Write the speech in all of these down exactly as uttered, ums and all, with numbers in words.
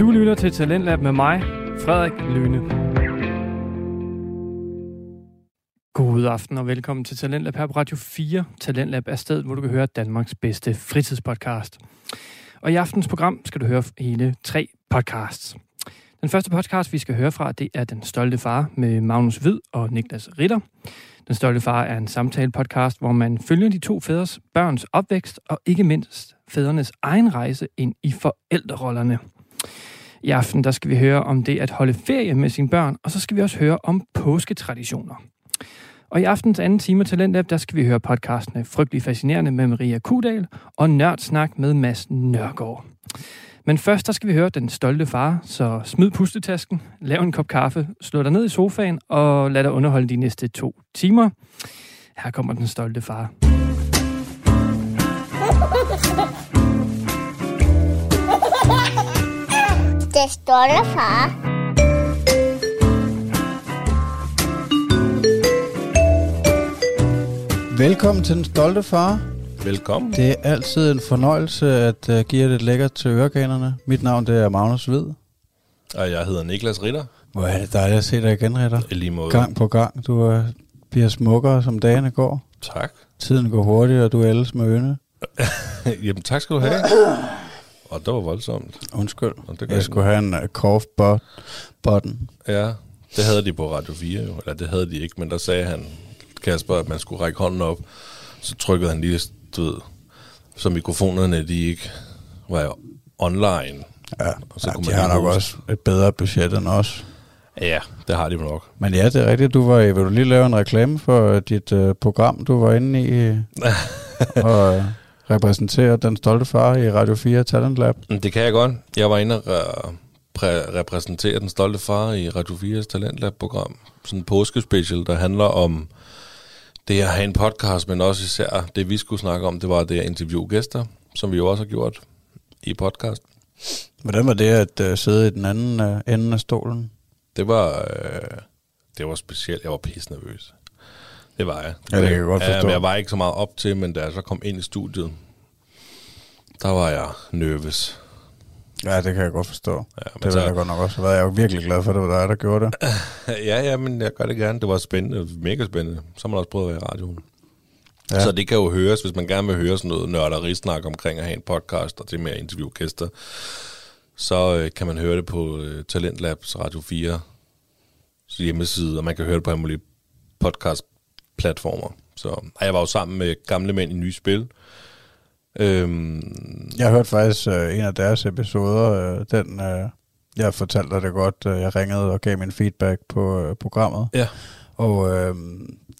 Du lytter til Talentlab med mig, Frederik Lyne. God aften og velkommen til Talentlab her på Radio fire. Talentlab er stedet, hvor du kan høre Danmarks bedste fritidspodcast. Og i aftens program skal du høre hele tre podcasts. Den første podcast, vi skal høre fra, det er Den Stolte Far med Magnus Hvid og Niklas Ritter. Den Stolte Far er en samtale-podcast, hvor man følger de to fædres børns opvækst og ikke mindst fædrenes egen rejse ind i forældrerollerne. I aften der skal vi høre om det at holde ferie med sine børn, og så skal vi også høre om påsketraditioner. Og i aftens anden time af Talentlab, der skal vi høre podcastene Frygtelig Fascinerende med Maria Kudal og Nørdsnak med Mads Nørgaard. Men først der skal vi høre Den Stolte Far, så smid pustetasken, lav en kop kaffe, slå dig ned i sofaen og lad dig underholde de næste to timer. Her kommer Den Stolte Far. Den Stolte Far. Velkommen til Den Stolte Far. Velkommen. Det er altid en fornøjelse at uh, give det lækkert til øreganerne. Mit navn det er Magnus Hvid. Og jeg hedder Niklas Ritter. Hvor er det dejligt at se dig igen, Ritter. I lige måde. Gang på gang. Du uh, bliver smukkere, som dagene går. Tak. Tiden går hurtigt, og du ældes med øjne. Jamen tak skal du have. Og det var voldsomt. Undskyld. Jeg den. skulle have en uh, cough button. Ja, det havde de på Radio fire jo. Eller det havde de ikke, men der sagde han, Kasper, at man skulle række hånden op. Så trykkede han lige, du ved, så mikrofonerne, de ikke var jo online. Ja, og så ja kunne man de har nok huske. Også et bedre budget end os. Ja, det har de nok. Men ja, det er rigtigt. Du var, vil du lige lave en reklame for dit uh, program, du var inde i, og uh, repræsentere Den Stolte Far i Radio fire Talent Lab? Det kan jeg godt. Jeg var inde og re- pre- repræsentere Den Stolte Far i Radio fires Talent Lab-program. Sådan en påskespecial, der handler om det at have en podcast, men også især det, vi skulle snakke om, det var det at interviewe gæster, som vi jo også har gjort i podcast. Hvordan var det at uh, sidde i den anden uh, ende af stolen? Det var, øh, det var specielt. Jeg var pisse nervøs. Det var jeg. Det, ja, det kan jeg godt forstå. Jeg, jeg var ikke så meget op til, men da jeg så kom ind i studiet, der var jeg nervøs. Ja, det kan jeg godt forstå. Ja, det var jeg godt nok også. Jeg er virkelig glad for, at det var dig, der gjorde det. ja, ja, men jeg gør det gerne. Det var spændende. Mega spændende. Så har man også prøvet at være i radioen. Ja. Så det kan jo høres, hvis man gerne vil høre sådan noget nørderisnak omkring at have en podcast og det med at interviewe gæster. Så øh, kan man høre det på øh, Talentlabs Radio fire hjemmeside, og man kan høre det på alle mulige podcastplatformer. Så jeg var jo sammen med Gamle Mænd i Nye Spil. Øhm, jeg hørte faktisk øh, en af deres episoder, øh, den, øh, jeg fortalte dig det godt, øh, jeg ringede og gav min feedback på øh, programmet, ja. Og øh,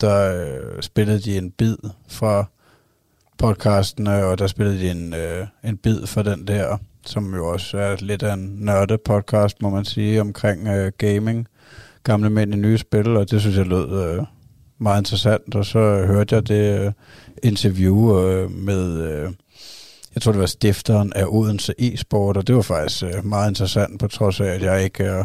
der øh, spillede de en bid fra podcasten, og der spillede de en, øh, en bid fra den der, som jo også er lidt af en nørde podcast, må man sige, omkring øh, gaming, Gamle Mænd i Nye Spil, og det synes jeg lød øh, meget interessant, og så hørte jeg det øh, interview øh, med, øh, jeg tror det var stifteren af Odense e-sport, og det var faktisk øh, meget interessant, på trods af, at jeg ikke er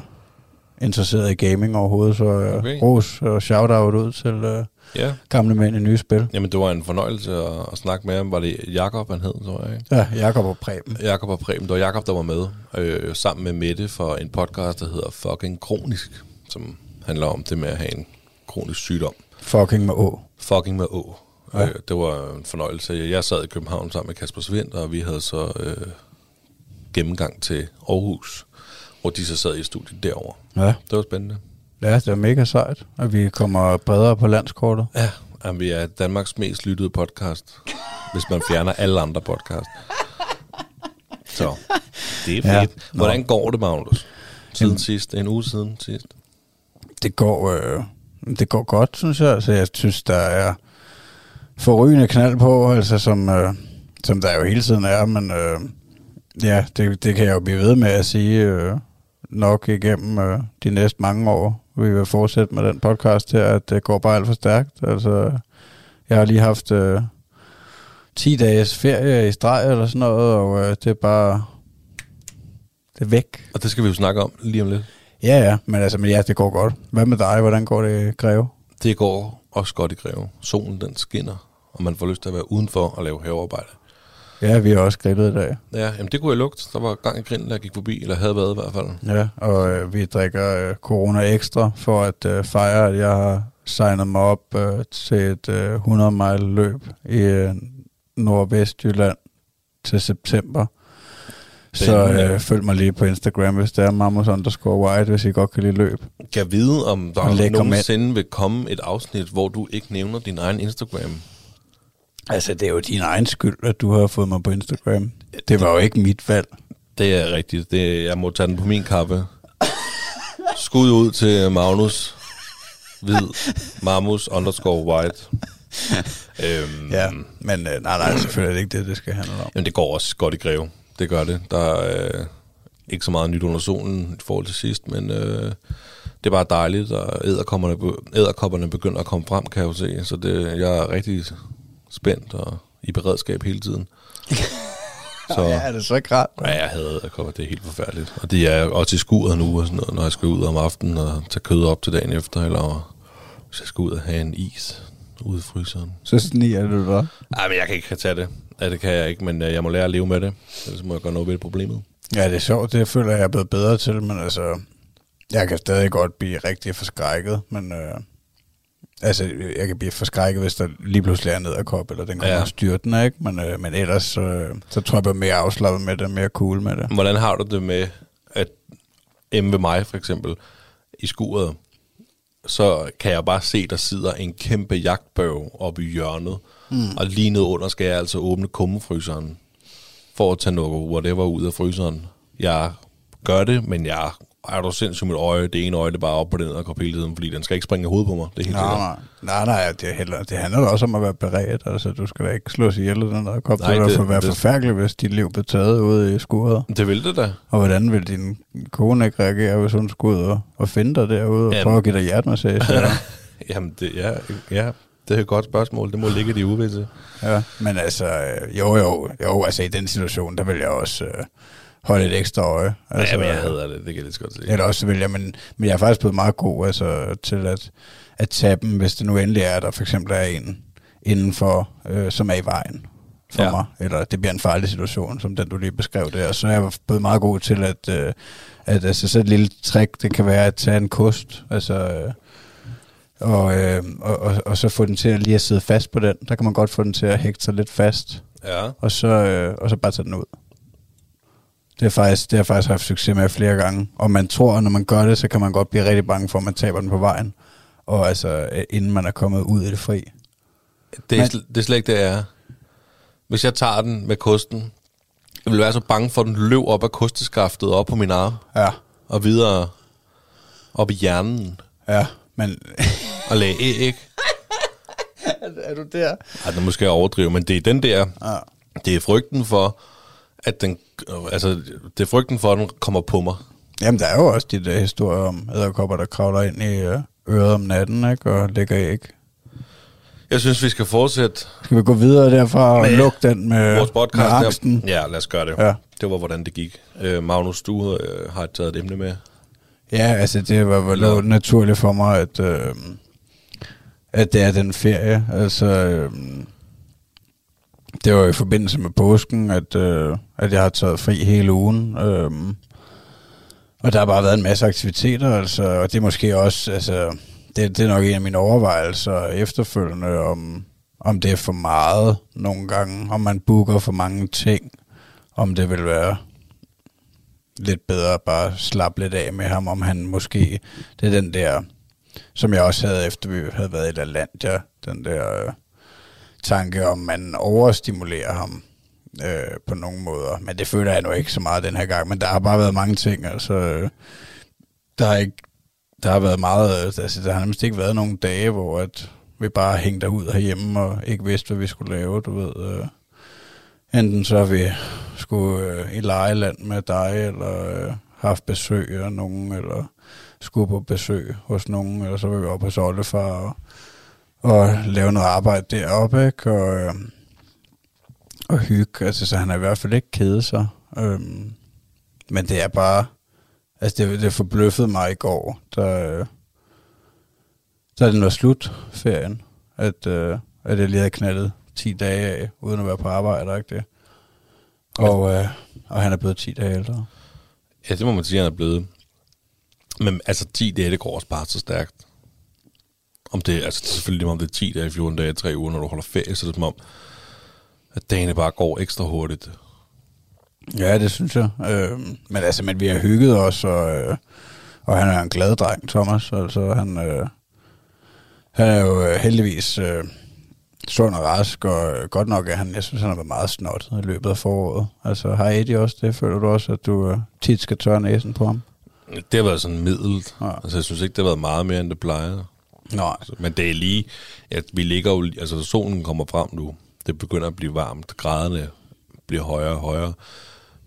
interesseret i gaming overhovedet, så øh, okay. Ros og shoutout ud til øh, yeah. Gamle Mænd i Nye Spil. Jamen det var en fornøjelse at, at snakke med ham, var det Jacob, han hed, tror jeg, ikke? Ja, Jacob og Preben. Jacob og Preben, det var Jacob, der var med, øh, sammen med Mette for en podcast, der hedder Fucking Kronisch, som handler om det med at have en kronisk sygdom. Fucking med å. Fucking med å. Ja. Øh, det var en fornøjelse. Jeg sad i København sammen med Kasper Svindt, og vi havde så øh, gennemgang til Aarhus, hvor de så sad i studiet derovre. Ja. Det var spændende. Ja, det var mega sejt, og vi kommer bredere på landskortet. Ja, og vi er Danmarks mest lyttede podcast, hvis man fjerner alle andre podcast. Så, det er fedt. Ja. Hvordan går det, Magnus? Siden en, sidst, en uge siden sidst. Det går... Øh Det går godt, synes jeg. Altså, jeg synes, der er forrygende knald på, altså, som, øh, som der jo hele tiden er. Men øh, ja, det, det kan jeg jo blive ved med at sige øh, nok igennem øh, de næste mange år. Vi vil fortsætte med den podcast her, at det går bare alt for stærkt. Altså, jeg har lige haft øh, ti dages ferie i streg eller sådan noget, og øh, det er bare det er væk. Og det skal vi jo snakke om lige om lidt. Ja, ja, men altså, men ja, det går godt. Hvad med dig? Hvordan går det, Greve? Det går også godt i Greve. Solen, den skinner, og man får lyst til at være udenfor og lave havearbejde. Ja, vi har også grillet i dag. Ja, jamen det kunne jeg lugte. Der var gang i grillen, der gik forbi, eller havde været i hvert fald. Ja, og øh, vi drikker øh, corona ekstra for at øh, fejre, at jeg har signet mig op øh, til et øh, hundrede mile løb i øh, Nordvestjylland til september. Så øh, følg mig lige på Instagram, hvis det er Mammos underscore white, hvis I godt kan lide løb. Kan vide, om der nogensinde vil komme et afsnit, hvor du ikke nævner din egen Instagram? Altså, det er jo din egen skyld, at du har fået mig på Instagram. Det var jo ikke mit valg. Det er rigtigt. Det, jeg må tage den på min kappe. Skud ud til Magnus Hvid, Mammos underscore white. øhm, ja, men øh, nej, nej, selvfølgelig er det ikke det, det skal handle om. Jamen, det går også godt i Greve. Det gør det. Der er øh, ikke så meget nyt under solen i forhold til sidst, men øh, det er bare dejligt, og edderkopperne begynder at komme frem, kan jeg jo se. Så det, jeg er rigtig spændt og i beredskab hele tiden. Så, ja, det er så grædt. Ja, jeg hader edderkopper. Det er helt forfærdeligt. Og det er også i skuret nu, og sådan noget, når jeg skal ud om aftenen og tage kød op til dagen efter, eller hvis jeg skal ud og have en is ude i fryseren. Så sniger du det bare? Ej, men jeg kan ikke tage det. Ja, det kan jeg ikke, men jeg må lære at leve med det. Ellers må jeg gøre noget ved problemet. Ja, det er sjovt. Det føler jeg er blevet bedre til, men altså, jeg kan stadig godt blive rigtig forskrækket, men øh, altså, jeg kan blive forskrækket, hvis der lige pludselig er nederkop, eller den kommer ja. styrtende, ikke? Men, øh, men ellers, øh, så tror jeg, jeg er mere afslappet med det, mere cool med det. Hvordan har du det med, at hjemme ved mig for eksempel, i skuret, så kan jeg bare se, der sidder en kæmpe jagtbøv oppe i hjørnet, Mm. og lige ned under skal jeg altså åbne kummefryseren for at tage noget whatever ud af fryseren. Jeg gør det, men jeg er dog sindssygt mit øje. Det ene øje, det bare op på den og kop hele tiden, fordi den skal ikke springe i hovedet på mig. Det er helt nej, nej. nej, nej, det, er heller, det handler også om at være beredt. Altså, du skal da ikke slås ihjel af den der kop. Nej, det ville for være det, forfærdeligt, hvis dit liv blev taget ude i skuret. Det ville det da. Og hvordan ville din kone ikke reagere, hvis hun skulle ud og, og finde dig derude og Jamen. prøve at give dig hjertemassage? Jamen, det ja, ja. Det er et godt spørgsmål. Det må ligge i det uvisse. Ja, men altså, jo, jo, jo, altså i den situation, der vil jeg også øh, holde et ekstra øje. Altså, ja, men jeg hader det, det kan jeg lidt godt sige. Eller også vil jeg, men, men jeg er faktisk blevet meget god altså, til at, at tage dem, hvis det nu endelig er, der for eksempel er en indenfor, øh, som er i vejen for ja. mig, eller det bliver en farlig situation, som den du lige beskrev der. Så er jeg blevet meget god til at, øh, at altså, så et lille trick, det kan være at tage en kost, altså... Øh, Og, øh, og, og, og så få den til at lige at sidde fast på den. Der kan man godt få den til at hægte sig lidt fast. Ja. Og så, øh, og så bare tage den ud. Det har faktisk, det har faktisk haft succes med flere gange. Og man tror, at når man gør det, så kan man godt blive rigtig bange for, at man taber den på vejen. Og altså, inden man er kommet ud i det fri. Det er, man, sl- det er slet ikke det, jeg er. Hvis jeg tager den med kosten, jeg vil være så bange for, at den løb op af kosteskaftet op på min arm. Ja. Og videre op i hjernen. Ja. Men og lagde ikke. er, er du der? Ej, det måske jeg overdrive, men det er den der. Ah. Det er frygten for, at den, altså det er frygten for, at den kommer på mig. Jamen der er jo også de der historier om edderkopper, der kravler ind i øret om natten, ikke, og lægger æg. Jeg synes, vi skal fortsætte. Skal vi gå videre derfra og med, lukke den med, vores podcast, med angsten? Der. Ja, lad os gøre det. Ja. Det var, hvordan det gik. Øh, Magnus, du øh, har taget et emne med. Ja, altså det var vel naturligt for mig, at, øh, at det er den ferie. Altså, øh, det var i forbindelse med påsken, at, øh, at jeg har taget fri hele ugen. Øh, og der har bare været en masse aktiviteter, altså, og det er måske også, altså, det, det er nok en af mine overvejelser efterfølgende, om, om det er for meget nogle gange, om man booker for mange ting, om det vil være... lidt bedre bare slappe lidt af med ham, om han måske, det er den der, som jeg også havde efter vi havde været i Lalandia, den der øh, tanke om, man overstimulerer ham øh, på nogle måder, men det føler jeg nu ikke så meget den her gang, men der har bare været mange ting, altså øh, der har ikke, der har været meget, altså der har nemlig ikke været nogle dage, hvor at vi bare hængte derud herhjemme, og ikke vidste, hvad vi skulle lave, du ved, øh. Enten så har vi skulle øh, i lejeland med dig, eller øh, haft besøg af nogen, eller skulle på besøg hos nogen, eller så var vi oppe hos oldefar og, og lave noget arbejde deroppe, ikke? Og, øh, og hygge. Altså, så han er i hvert fald ikke kede sig. Øhm, men det er bare... Altså, det, det forbløffede mig i går, da, øh, da den var slut, ferien, at, øh, at jeg lige havde knaldet ti dage af, uden at være på arbejde, ikke det? Og, øh, og han er blevet ti dage ældre. Ja, det må man sige, han er blevet. Men altså ti dage, det går også bare så stærkt. Om det, altså det er selvfølgelig, om det er ti dage, fjorten dage, tre uger, når du holder ferie, så er det som om, at dagene bare går ekstra hurtigt. Ja, det synes jeg. Øh, men altså, men vi har hygget os, og, øh, og han er en glad dreng, Thomas. Altså, han, øh, han er jo heldigvis øh, sund og rask, og øh, godt nok er han, jeg synes, han har været meget snottet i løbet af foråret. Altså, har Eddie også det? Føler du også, at du øh, tit skal tørre næsen på ham? Det har været sådan middelt. Ja. Altså, jeg synes ikke, det har været meget mere, end det plejer. Nej. Men det er lige, at vi ligger jo, altså solen kommer frem nu, det begynder at blive varmt, graderne bliver højere og højere,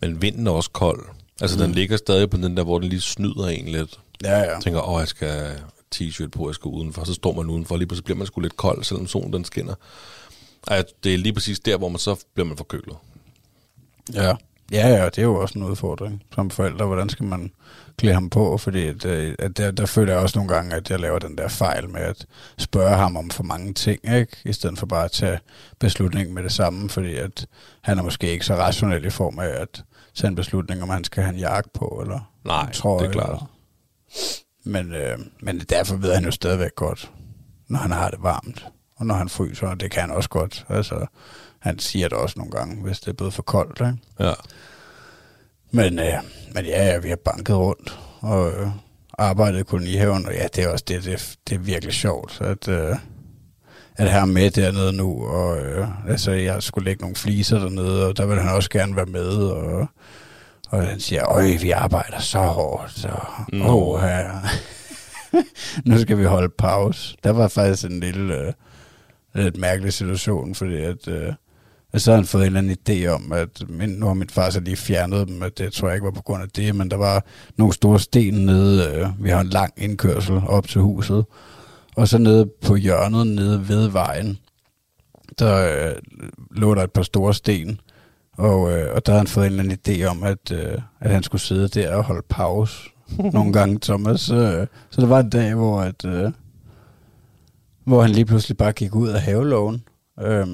men vinden er også kold. Altså mm. den ligger stadig på den der, hvor den lige snyder en lidt. Ja, ja. Jeg tænker, åh, jeg skal have t-shirt på, jeg skal udenfor, så står man udenfor, lige pludselig bliver man sgu lidt kold, selvom solen den skinner. Og det er lige præcis der, hvor man så bliver man forkølet. Ja. Ja, ja, det er jo også en udfordring som forældre. Hvordan skal man klæde ham på? Fordi at, at der, der føler jeg også nogle gange, at jeg laver den der fejl med at spørge ham om for mange ting, ikke? I stedet for bare at tage beslutningen med det samme, fordi at han er måske ikke så rationel i form af at tage en beslutning, om han skal have en jakke på, eller nej, trøje, det er klart. Eller. Men, øh, men derfor ved han jo stadigvæk godt, når han har det varmt, og når han fryser, og det kan han også godt, altså. Han siger det også nogle gange, hvis det er blevet for koldt, ikke? Ja. Men, øh, men ja, ja, vi har banket rundt og øh, arbejdet i kolonihaven, og ja, det er også det, det, det er virkelig sjovt, at, øh, at have med dernede nu, og øh, altså, jeg skulle lægge nogle fliser dernede, og der vil han også gerne være med, og, og han siger, øj, vi arbejder så hårdt, og mm. åh, ja. Nu skal vi holde pause. Der var faktisk en lille, øh, lidt mærkelig situation, fordi at... Øh, Og så havde han fået en eller anden idé om, at min, nu har min far så lige fjernet dem, og det tror jeg ikke var på grund af det, men der var nogle store sten nede, øh, vi har en lang indkørsel op til huset, og så nede på hjørnet, nede ved vejen, der øh, lå der et par store sten, og, øh, og der havde han fået en eller anden idé om, at, øh, at han skulle sidde der og holde pause nogle gange, Thomas. Øh, så der var en dag, hvor, at, øh, hvor han lige pludselig bare gik ud af havelågen, øh,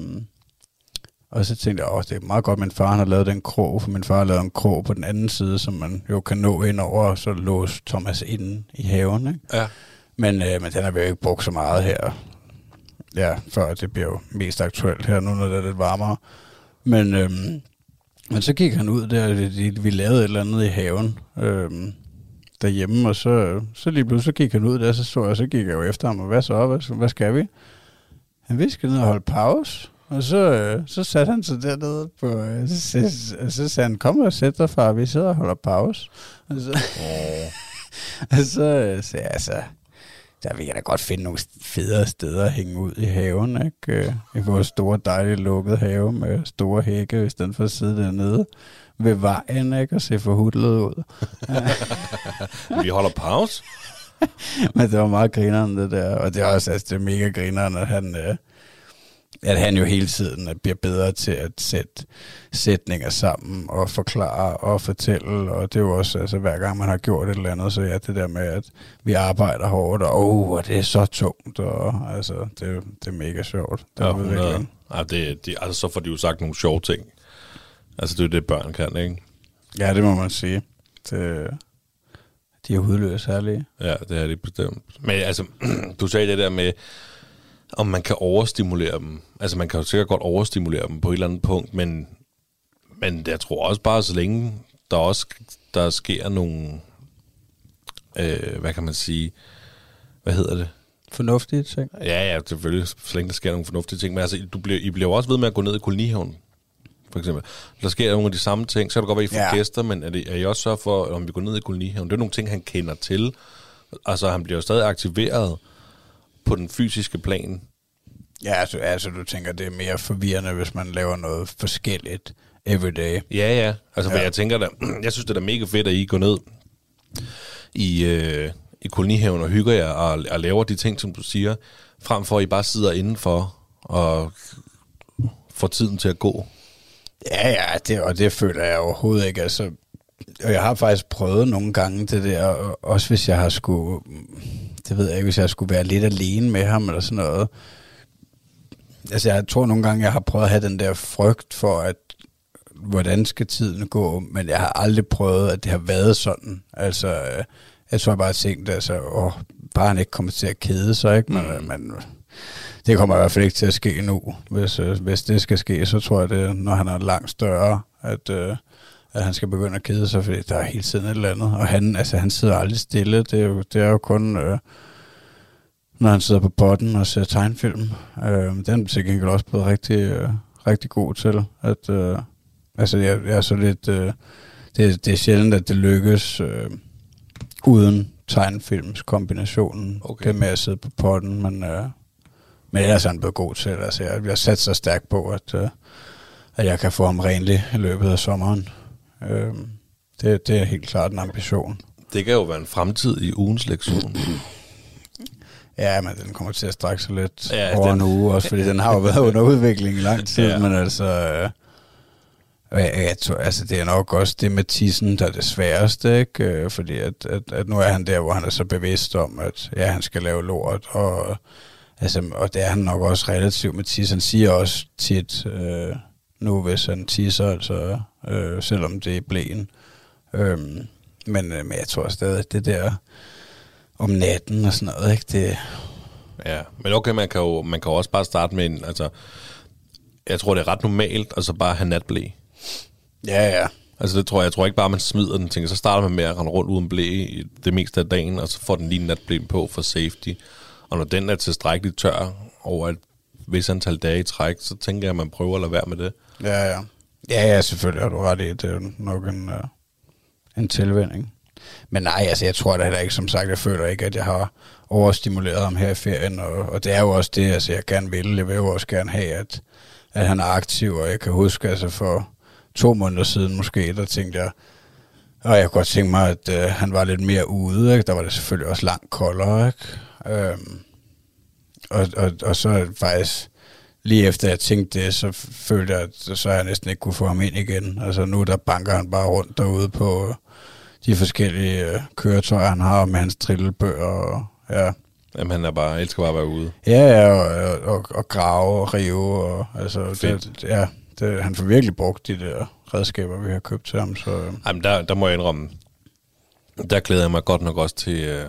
og så tænkte jeg, åh, det er meget godt, at min far har lavet den krog, for min far har lavet en krog på den anden side, som man jo kan nå ind over, og så låse Thomas inde i haven, ikke? Ja. Men, øh, men den har vi jo ikke brugt så meget her. Ja, før det bliver jo mest aktuelt her nu, når det er lidt varmere. Men, øh, men så gik han ud der, og vi lavede et eller andet i haven øh, derhjemme, og så, så lige pludselig så gik han ud der, så så jeg, så gik jeg jo efter ham, og hvad så, hvad, hvad skal vi? Han viskede ned og holde pause. Og så, så satte han sig dernede på, så, så, så sagde han, kom og sæt dig, far, vi sidder og holder pause. Og så, ja. Og så sagde jeg, altså, så vi kan da godt finde nogle federe steder at hænge ud i haven, ikke? I vores store, dejlige, lukkede have med store hække, i stedet for at sidde dernede ved vejen, ikke? Og se forhudlet ud. Vi holder pause? Men det var meget grineren, det der. Og det er også, altså, det er mega grineren, at han... at han jo hele tiden bliver bedre til at sætte sætninger sammen og forklare og fortælle, og det er jo også, altså hver gang man har gjort et eller andet, så ja, det der med, at vi arbejder hårdt, og åh, oh, det er så tungt, og altså, det, det er mega sjovt. Det er ja, udvikling. Ja, det, det, altså så får de jo sagt nogle sjove ting. Altså det er jo det, børn kan, ikke? Ja, det må man sige. Det, de er hudløse herlige. Ja, det er de bestemt. Men altså, du sagde det der med, om man kan overstimulere dem. Altså, man kan jo sikkert godt overstimulere dem på et eller andet punkt, men, men jeg tror også bare, så længe der også der sker nogle, øh, hvad kan man sige, hvad hedder det? Fornuftige ting. Ja, ja, selvfølgelig, så længe der sker nogle fornuftige ting. Men altså, du bliver, I bliver også ved med at gå ned i kolonihaven, for eksempel. Der sker nogle af de samme ting, så kan det godt være, I får ja. Gæster, men er, det, er I også sørger for, om vi går ned i kolonihaven? Det er nogle ting, han kender til. Altså, han bliver jo stadig aktiveret på den fysiske plan. Ja, altså, altså du tænker, det er mere forvirrende, hvis man laver noget forskelligt everyday. Ja, ja. Altså, ja. Jeg tænker da, jeg synes, det er mega fedt, at I går ned i, øh, i kolonihaven og hygger jer og, og laver de ting, som du siger, frem for, at I bare sidder indenfor og får tiden til at gå. Ja, ja, det, og det føler jeg overhovedet ikke. Altså, og jeg har faktisk prøvet nogle gange det der, og også hvis jeg har skulle... Det ved jeg ikke, hvis jeg skulle være lidt alene med ham eller sådan noget. Altså jeg tror nogle gange, jeg har prøvet at have den der frygt for, at hvordan skal tiden gå, men jeg har aldrig prøvet, at det har været sådan. Altså, øh, jeg tror jeg bare tænkt, altså, åh, bare han ikke kommer til at kede sig, ikke? Men, mm. men det kommer i hvert fald ikke til at ske nu. Hvis, øh, hvis det skal ske, så tror jeg, det, når han er langt større, at... Øh, at han skal begynde at kede sig, fordi der er hele tiden et eller andet. Og han, altså, han sidder aldrig stille. Det er jo, det er jo kun, øh, når han sidder på potten og ser tegnfilm. Øh, den er til gengæld også blevet rigtig, øh, rigtig god til. At, øh, altså, jeg, jeg er så lidt... Øh, det, det er sjældent, at det lykkes øh, uden tegnfilmskombinationen. Okay. Det med at sidde på potten. Men, øh, men ellers er han blevet god til. Altså, jeg har sat så stærkt på, at, øh, at jeg kan få ham renlig i løbet af sommeren. Det, det er helt klart en ambition. Det kan jo være en fremtid i ugens lektion. Ja, men den kommer til at strække sig lidt ja, over den. En uge også, fordi den har jo været under udvikling i lang tid, ja. Men altså, øh, jeg, jeg tror, altså det er nok også det med tissen, der er det sværeste, ikke? Fordi at, at, at nu er han der, hvor han er så bevidst om, at ja, han skal lave lort, og, altså, og det er han nok også relativt med tissen. Han siger også tit... Øh, nu hvis han tisser, altså, øh, selvom det er blæen. Øhm, men, men jeg tror stadig, at det der om natten og sådan noget, ikke? Det... Ja, men okay, man kan, jo, man kan jo også bare starte med en, altså, jeg tror, det er ret normalt, altså bare have natblæ. Ja, ja. Altså det tror jeg, jeg tror ikke bare, man smider den ting, så starter man med at rende rundt uden blæ det meste af dagen, og så får den lige en natblæ på for safety. Og når den er tilstrækkeligt tør over et vist antal dage i træk, så tænker jeg, at man prøver at lade være med det. Ja, ja. Ja, ja, selvfølgelig har du ret i, det er nok en, uh, en tilvænning. Men nej, altså, jeg tror da heller ikke, som sagt, jeg føler ikke, at jeg har overstimuleret ham her i ferien, og, og det er jo også det, altså, jeg gerne vil. Jeg vil jo også gerne have, at, at han er aktiv, og jeg kan huske, altså, for to måneder siden måske, der tænkte jeg, og jeg kunne godt tænke mig, at uh, han var lidt mere ude, ikke? Der var det selvfølgelig også langt koldere, ikke? Um, Og, og, og så faktisk lige efter jeg tænkte det, så følte jeg, at så jeg næsten ikke kunne få ham ind igen. Altså nu der banker han bare rundt derude på de forskellige køretøjer, han har med hans trillebøger. Og, ja. Jamen han er bare, elsker bare at være ude. Ja, ja og, og, og, og grave og rive. Og, altså, det, ja, det, han får virkelig brugt de der redskaber, vi har købt til ham. Så. Jamen der, der må jeg indrømme, der glæder jeg mig godt nok også til,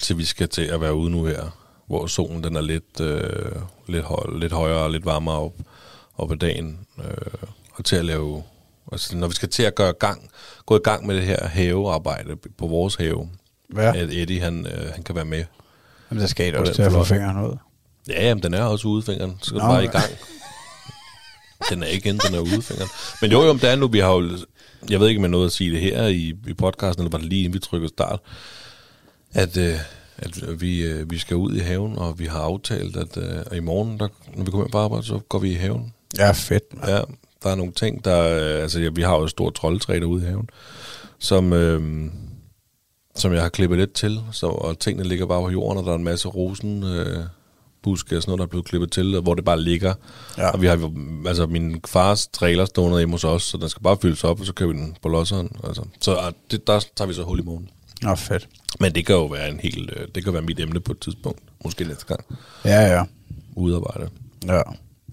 til vi skal til at være ude nu her. Hvor solen den er lidt, øh, lidt, høj, lidt højere og lidt varmere op, op ad dagen. Øh, og til at lave, altså, når vi skal til at gøre gang, gå i gang med det her havearbejde på vores have, ja. At Eddie han, øh, han kan være med. Jamen, der skal I også til at få fingeren ud. Ja, jamen, den er også ude fingeren. Så skal Nå, du bare i gang. Den er ikke inde, den er ude fingeren. Men jo, om det er nu, vi har jo, jeg ved ikke, om jeg nåede at sige det her i, i podcasten, eller var det lige inden vi trykkede start, at... Øh, at vi, øh, vi skal ud i haven, og vi har aftalt, at øh, i morgen, der, når vi kommer ind på arbejde, så går vi i haven. Ja, fedt, man. Ja, der er nogle ting, der... Øh, altså, ja, vi har jo et stort troldtræ derude i haven, som, øh, som jeg har klippet lidt til, så, og tingene ligger bare på jorden, og der er en masse rosenbuske øh, og sådan noget, der er blevet klippet til, hvor det bare ligger. Ja. Og vi har altså min fars trailer stående hjemme hos os, så den skal bare fyldes op, og så køber vi den på losseren. Altså. Så det, der tager vi så hul i morgen. Nå, fedt. Men det kan jo være en helt, det kan være mit emne på et tidspunkt, måske næste gang. Ja, ja. Udarbejde. Ja,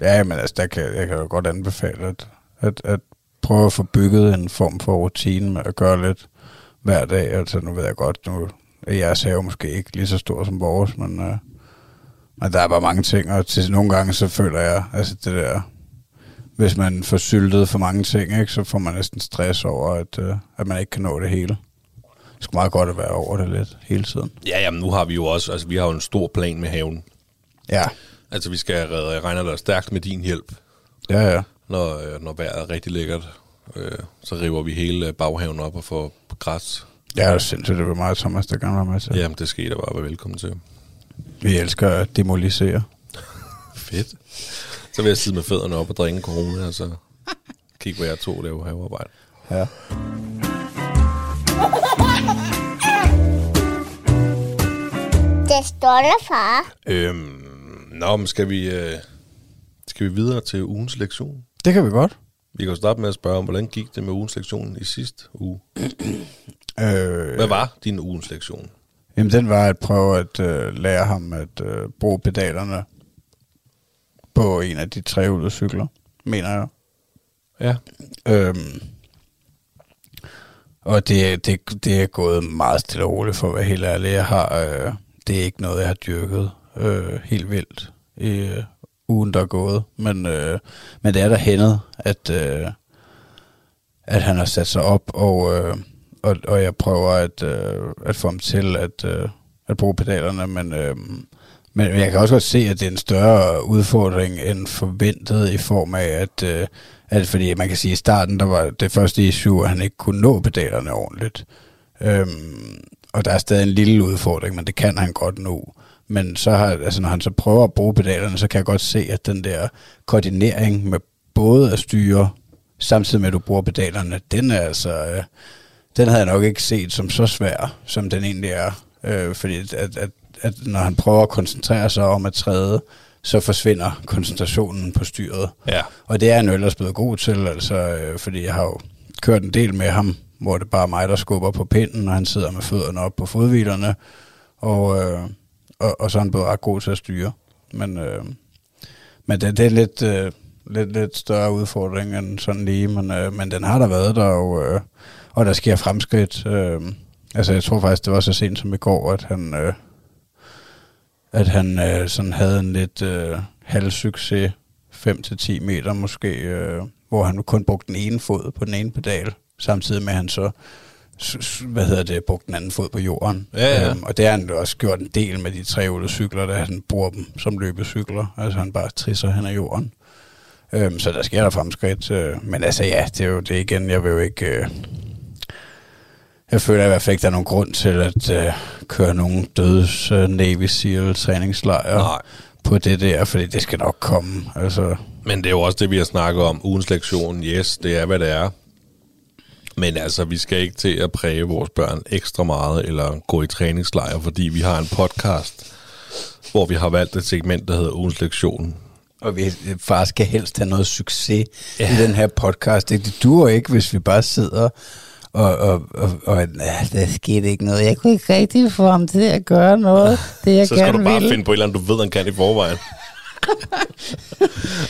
ja, men altså, der kan, jeg kan jo godt anbefale at, at, at prøve at få bygget en form for rutine med at gøre lidt hver dag. Altså nu ved jeg godt, nu er jeres have måske ikke lige så stor som vores, men, øh, men der er bare mange ting, og til nogle gange så føler jeg, altså det der, hvis man får syltet for mange ting, ikke, så får man næsten stress over, at, øh, at man ikke kan nå det hele. Det skal meget godt at være over det lidt hele tiden. Ja, jamen nu har vi jo også, altså vi har jo en stor plan med haven. Ja. Altså vi skal redde, jeg regner dig stærkt med din hjælp. Ja, ja. Når, når vejret er rigtig lækkert, øh, så river vi hele baghaven op og får græs. Ja, det er sindssygt, det var meget Thomas, der gerne var med til. Jamen det skal I da bare være velkommen til. Vi elsker at demolisere. Fedt. Så vil jeg sidde med fødderne op og drikke corona, og så kigge, hvor jeg tog, lave havearbejde. Ja. Den stolte far. Øhm, nå, men skal vi, øh, skal vi videre til ugens lektion? Det kan vi godt. Vi kan jo starte med at spørge om, hvordan gik det med ugens lektionen i sidste uge? øh, Hvad var din ugens lektion? Jamen, den var at prøve at øh, lære ham at øh, bruge pedalerne på en af de trehjulede cykler, mener jeg. Ja. Øhm, og det, det, det er gået meget stille og roligt, for at være helt ærlig. Jeg har, øh, det er ikke noget, jeg har dyrket øh, helt vildt i øh, ugen, der er gået. Men, øh, men det er der hændet, at, øh, at han har sat sig op, og, øh, og, og jeg prøver at, øh, at få ham til at, øh, at bruge pedalerne, men... Øh, Men jeg kan også godt se, at det er en større udfordring end forventet i form af, at, øh, at fordi man kan sige, at i starten, der var det første issue, at han ikke kunne nå pedalerne ordentligt. Øhm, og der er stadig en lille udfordring, men det kan han godt nå. Men så har, altså, når han så prøver at bruge pedalerne, så kan jeg godt se, at den der koordinering med både at styre, samtidig med at du bruger pedalerne, den er altså, øh, den havde jeg nok ikke set som så svær, som den egentlig er. Øh, fordi at, at at når han prøver at koncentrere sig om at træde, så forsvinder koncentrationen på styret. Ja. Og det er han ellers blevet god til, altså, øh, fordi jeg har jo kørt en del med ham, hvor det bare er mig, der skubber på pinden, og han sidder med fødderne op på fodhvilerne, og, øh, og, og så er han blevet ret god til at styre. Men, øh, men det, det er lidt, øh, lidt, lidt større udfordring end sådan lige, men, øh, men den har der været der, og, øh, og der sker fremskridt. Øh, altså jeg tror faktisk, det var så sent som i går, at han... Øh, at han øh, sådan havde en lidt øh, halvsucces, fem til ti meter måske, øh, hvor han kun brugte den ene fod på den ene pedal, samtidig med at han så, hvad hedder det, brugte den anden fod på jorden. Ja, ja. Øhm, og det har han også gjort en del med de trehjulede cykler, der han bruger dem som løbecykler, altså han bare trisser hen ad jorden. Øhm, så der sker der fremskridt, øh, men altså ja, det er jo det igen, jeg vil jo ikke... Øh, Jeg føler i hvert fald ikke, der er nogen grund til at øh, køre nogle dødes øh, Navy SEAL-træningslejre på det der, fordi det skal nok komme. Altså. Men det er jo også det, vi har snakket om. Ugens lektion, yes, det er, hvad det er. Men altså, vi skal ikke til at præge vores børn ekstra meget eller gå i træningslejre, fordi vi har en podcast, hvor vi har valgt et segment, der hedder Ugens lektion. Og vi far skal helst have noget succes ja. I den her podcast. Det duer ikke, hvis vi bare sidder... Og, og, og, og nej, der skete ikke noget. Jeg kunne ikke rigtig få ham til at gøre noget. Det, jeg så skal du bare vil. Finde på et eller andet, du ved, han kan i forvejen.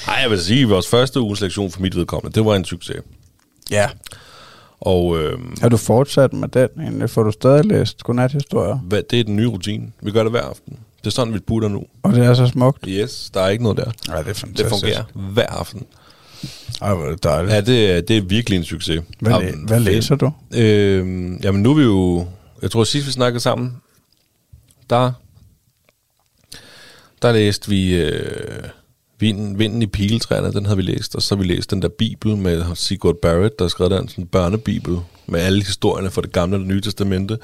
Nej, jeg vil sige, at vores første ugens lektion for mit vedkommende, det var en succes. Ja. Og, øhm, har du fortsat med den egentlig? Får du stadig læst godnathistorier? Hvad, det er den nye rutine. Vi gør det hver aften. Det er sådan, vi putter nu. Og det er så smukt. Yes, der er ikke noget der. Nej, det er fantastisk. Det fungerer hver aften. Ej, hvor er det dejligt. Ja, det, det er virkelig en succes. Hvad, læ- jamen, hvad læser du? Øh, jamen, nu er vi jo... Jeg tror, sidst vi snakkede sammen, der... Der læste vi... Øh, vinden, vinden i piletræerne, den havde vi læst. Og så har vi læst den der bibel med Sigurd Barrett, der har skrevet der en sådan børnebibel, med alle historierne fra det gamle og det nye testamente,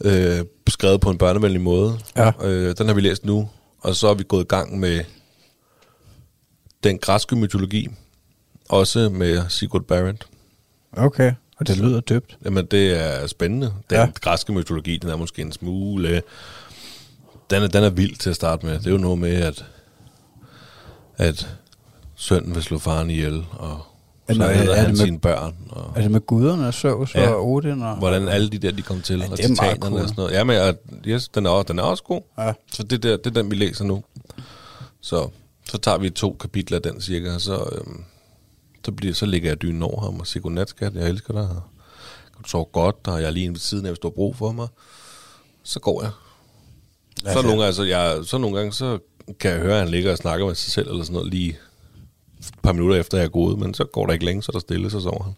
øh, skrevet på en børnevenlig måde. Ja. Øh, den har vi læst nu. Og så er vi gået i gang med... Den græske mytologi, også med Sigurd Barrett. Okay, og det lyder dybt. Jamen, det er spændende. Den ja. Græske mytologi, den er måske en smule... Den er, den er vild til at starte med. Det er jo noget med, at, at sønnen vil slå faren ihjel, og så hedder han sine børn. Og, er det med guderne og Zeus ja, og Odin? Og, hvordan alle de der, de kom til, ja, og titanerne cool. Og sådan noget. Ja, men og, yes, den, er, den er også god. Ja. Så det, der, det er den, vi læser nu. Så... Så tager vi to kapitler af den cirka, og så, øhm, så, bliver, så ligger jeg dynen over ham og siger, godnat skat, jeg elsker dig, og du sover godt, og jeg er lige inde ved siden af, hvis du har brug for mig. Så går jeg. Ja, så, nogle, altså, jeg. så nogle gange, så kan jeg høre, at han ligger og snakker med sig selv, eller sådan noget, lige et par minutter efter, jeg er gået, men så går der ikke længe, så er der stille, så sover han.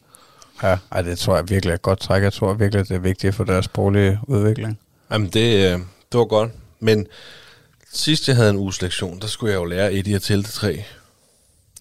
Ja, ej, det tror jeg virkelig er et godt træk. Jeg tror virkelig, det er vigtigt for deres sproglige udvikling. Jamen, det, øh, det var godt, men... Sidst jeg havde en uges lektion, der skulle jeg jo lære et i at tælle til tre.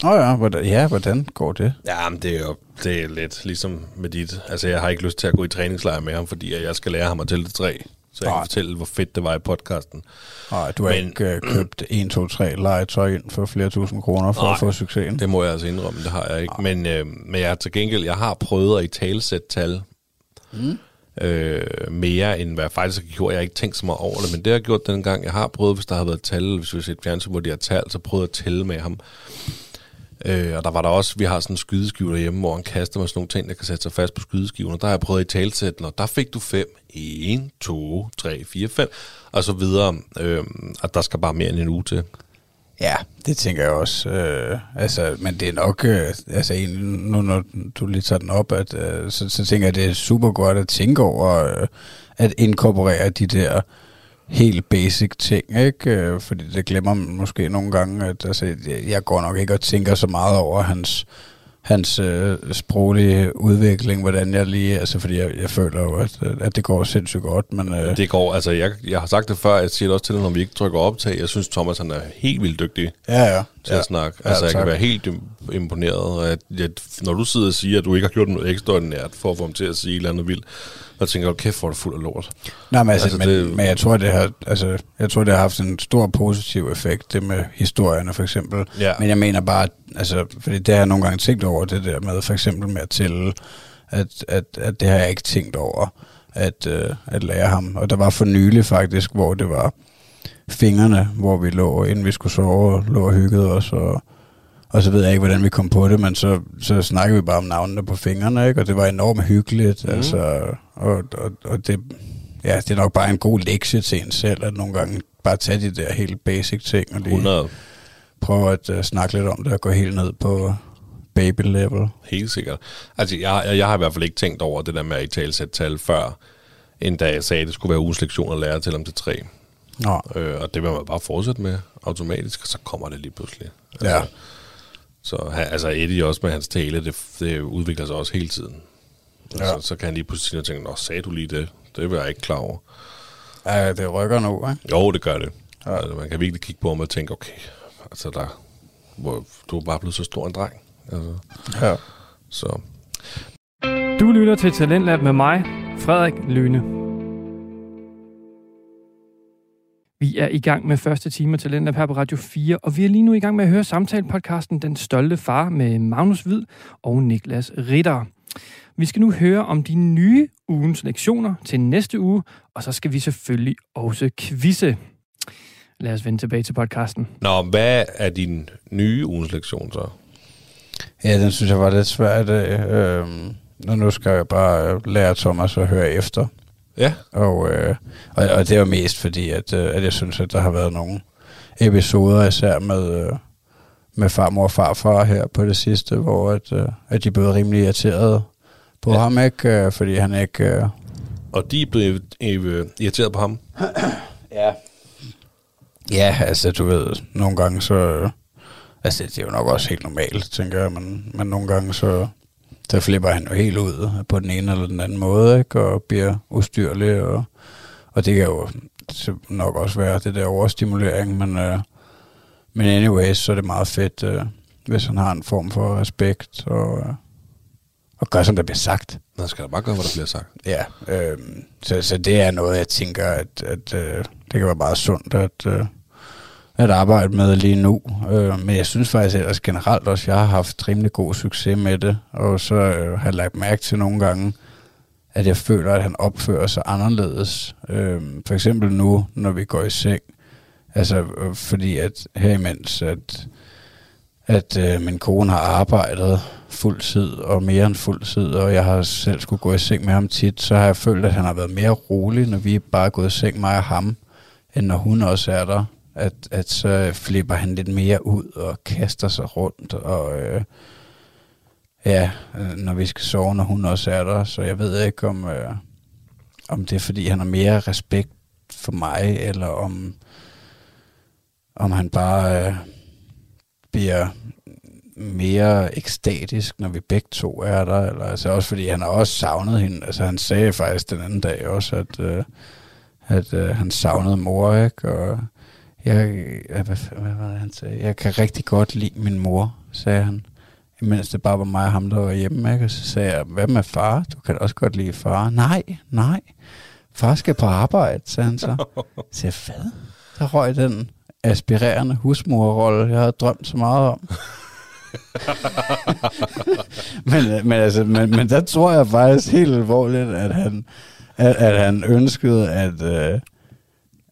Åh oh ja, hvordan, ja, hvordan går det? Jamen, det er jo det er lidt ligesom med dit... Altså, jeg har ikke lyst til at gå i træningslejr med ham, fordi jeg skal lære ham at tælle til tre. Så jeg oh. kan fortælle, hvor fedt det var i podcasten. Nej, du har Men, ikke øh, købt en, to, tre legetøj ind for flere tusind kroner for nej, at få succesen. Det må jeg altså indrømme, det har jeg ikke. Oh. Men, øh, men jeg, til gengæld, jeg har prøvet at i talesætte tal. Mm. Øh, mere end hvad jeg faktisk har gjort. Jeg har ikke tænkt så meget over det, men det har jeg gjort den gang. Jeg har prøvet, hvis der har været tal, hvis vi har set fjernsyn, hvor de har talt, så prøvet at tælle med ham. Øh, og der var der også, vi har sådan en skydeskive derhjemme, hvor han kaster med sådan nogle ting, der kan sætte sig fast på skydeskiven, og der har jeg prøvet i talsætten, og der fik du fem. en, to, tre, fire, fem, og så videre. Øh, og der skal bare mere end en uge til. Ja, det tænker jeg også. Øh, altså, men det er nok, øh, altså nu når du lige tager den op, at, øh, så, så tænker jeg, det er super godt at tænke over, øh, at inkorporere de der helt basic ting, ikke? Fordi det glemmer man måske nogle gange, at altså, jeg går nok ikke og tænker så meget over hans, hans øh, sproglige udvikling, hvordan jeg lige, altså fordi jeg, jeg føler jo, at, at det går sindssygt godt, men... Øh, det går, altså jeg, jeg har sagt det før, jeg siger det også til dig, når vi ikke trykker optag, jeg synes Thomas, han er helt vildt dygtig ja, ja. til ja. at snakke, altså ja, jeg kan være helt imponeret, at jeg, når du sidder og siger, at du ikke har gjort noget ekstraordinært for at få ham til at sige et eller andet vildt, og tænker, okay, kæft, hvor er det fuld af lort. Nej, men, altså, altså, men, det, men jeg tror, det har, altså, jeg tror, det har haft en stor positiv effekt, det med historierne for eksempel. Ja. Men jeg mener bare, altså, fordi det har jeg nogle gange tænkt over, det der med for eksempel med at tælle, at, at, at det har jeg ikke tænkt over, at, øh, at lære ham. Og der var for nylig faktisk, hvor det var fingrene, hvor vi lå, inden vi skulle sove, lå og hyggede os, og Og så ved jeg ikke, hvordan vi kom på det, men så, så snakkede vi bare om navnene på fingrene, ikke? Og det var enormt hyggeligt, mm. altså, og, og, og det, ja, det er nok bare en god lektie til en selv, at nogle gange bare tage de der helt basic ting, og lige prøve at uh, snakke lidt om det, og gå helt ned på baby level. Helt sikkert. Altså, jeg, jeg, jeg har i hvert fald ikke tænkt over det der med at italesætte tal før, end da jeg sagde, at det skulle være ugens lektion at lære til om til tre. Nå. Øh, og det vil man bare fortsætte med automatisk, og så kommer det lige pludselig. Altså, ja. Så altså Eddie også med hans tale, det, det udvikler sig også hele tiden. Ja. Altså, så kan han lige pludselig tænke, nå, sagde du lige det? Det var jeg ikke klar over. Ja, det rykker nu, ikke? Jo, det gør det. Ja. Altså, man kan virkelig kigge på ham og tænke, okay, altså der, hvor, du er bare blevet så stor en dreng. Altså, ja. Så. Du lytter til Talentlab med mig, Frederik Lyne. Vi er i gang med første time af Talentlab her på Radio fire, og vi er lige nu i gang med at høre samtalepodcasten Den Stolte Far med Magnus Hvid og Niklas Ritter. Vi skal nu høre om de nye ugens lektioner til næste uge, og så skal vi selvfølgelig også quizze. Lad os vende tilbage til podcasten. Nå, hvad er din nye ugens lektion så? Ja, den synes jeg var lidt svært. Øh, nu skal jeg bare lære Thomas at høre efter. Ja. Og, øh, og, og det er jo mest fordi, at, øh, at jeg synes, at der har været nogle episoder, især med, øh, med farmor og farfar her på det sidste, hvor at, øh, at de er blevet rimelig irriterede på ja. ham, ikke? Øh, fordi han ikke... Øh... Og de er blevet øh, irriteret på ham? ja. Ja, altså du ved, nogle gange så... Øh, altså det er jo nok også helt normalt, tænker jeg, men, men nogle gange så... Så flipper han jo helt ud på den ene eller den anden måde, ikke? Og bliver ustyrlig, og, og det kan jo nok også være det der overstimulering, men, øh, men anyways, så er det meget fedt, øh, hvis han har en form for respekt, og, øh, og gør, som der bliver sagt. Man skal da bare gøre, hvad der bliver sagt. Ja, øh, så, så det er noget, jeg tænker, at, at øh, det kan være meget sundt at, øh, at arbejde med lige nu. Øh, men jeg synes faktisk ellers generelt også, at jeg har haft rimelig god succes med det. Og så øh, har jeg lagt mærke til nogle gange, at jeg føler, at han opfører sig anderledes. Øh, for eksempel nu, når vi går i seng. Altså øh, fordi at her imens, at, at øh, min kone har arbejdet fuld tid og mere end fuld tid, og jeg har selv skulle gå i seng med ham tit, så har jeg følt, at han har været mere rolig, når vi bare er gået i seng, mig og ham, end når hun også er der. At, at så flipper han lidt mere ud og kaster sig rundt, og øh, ja, når vi skal sove, når hun også er der, så jeg ved ikke, om, øh, om det er, fordi han har mere respekt for mig, eller om, om han bare øh, bliver mere ekstatisk, når vi begge to er der, eller altså også fordi han har også savnet hende, altså han sagde faktisk den anden dag også, at, øh, at øh, han savnede mor, ikke, og Jeg, hvad, hvad var det, han sagde? Jeg kan rigtig godt lide min mor, sagde han, imens det bare var mig og ham, der var hjemme, ikke? Og så sagde jeg, hvad med far? Du kan også godt lide far. Nej, nej, far skal på arbejde, sagde han så. Så jeg, hvad? Der røg den aspirerende husmorrolle, jeg havde drømt så meget om. men, men, altså, men, men der tror jeg faktisk helt alvorligt, at han, at, at han ønskede, at... Øh,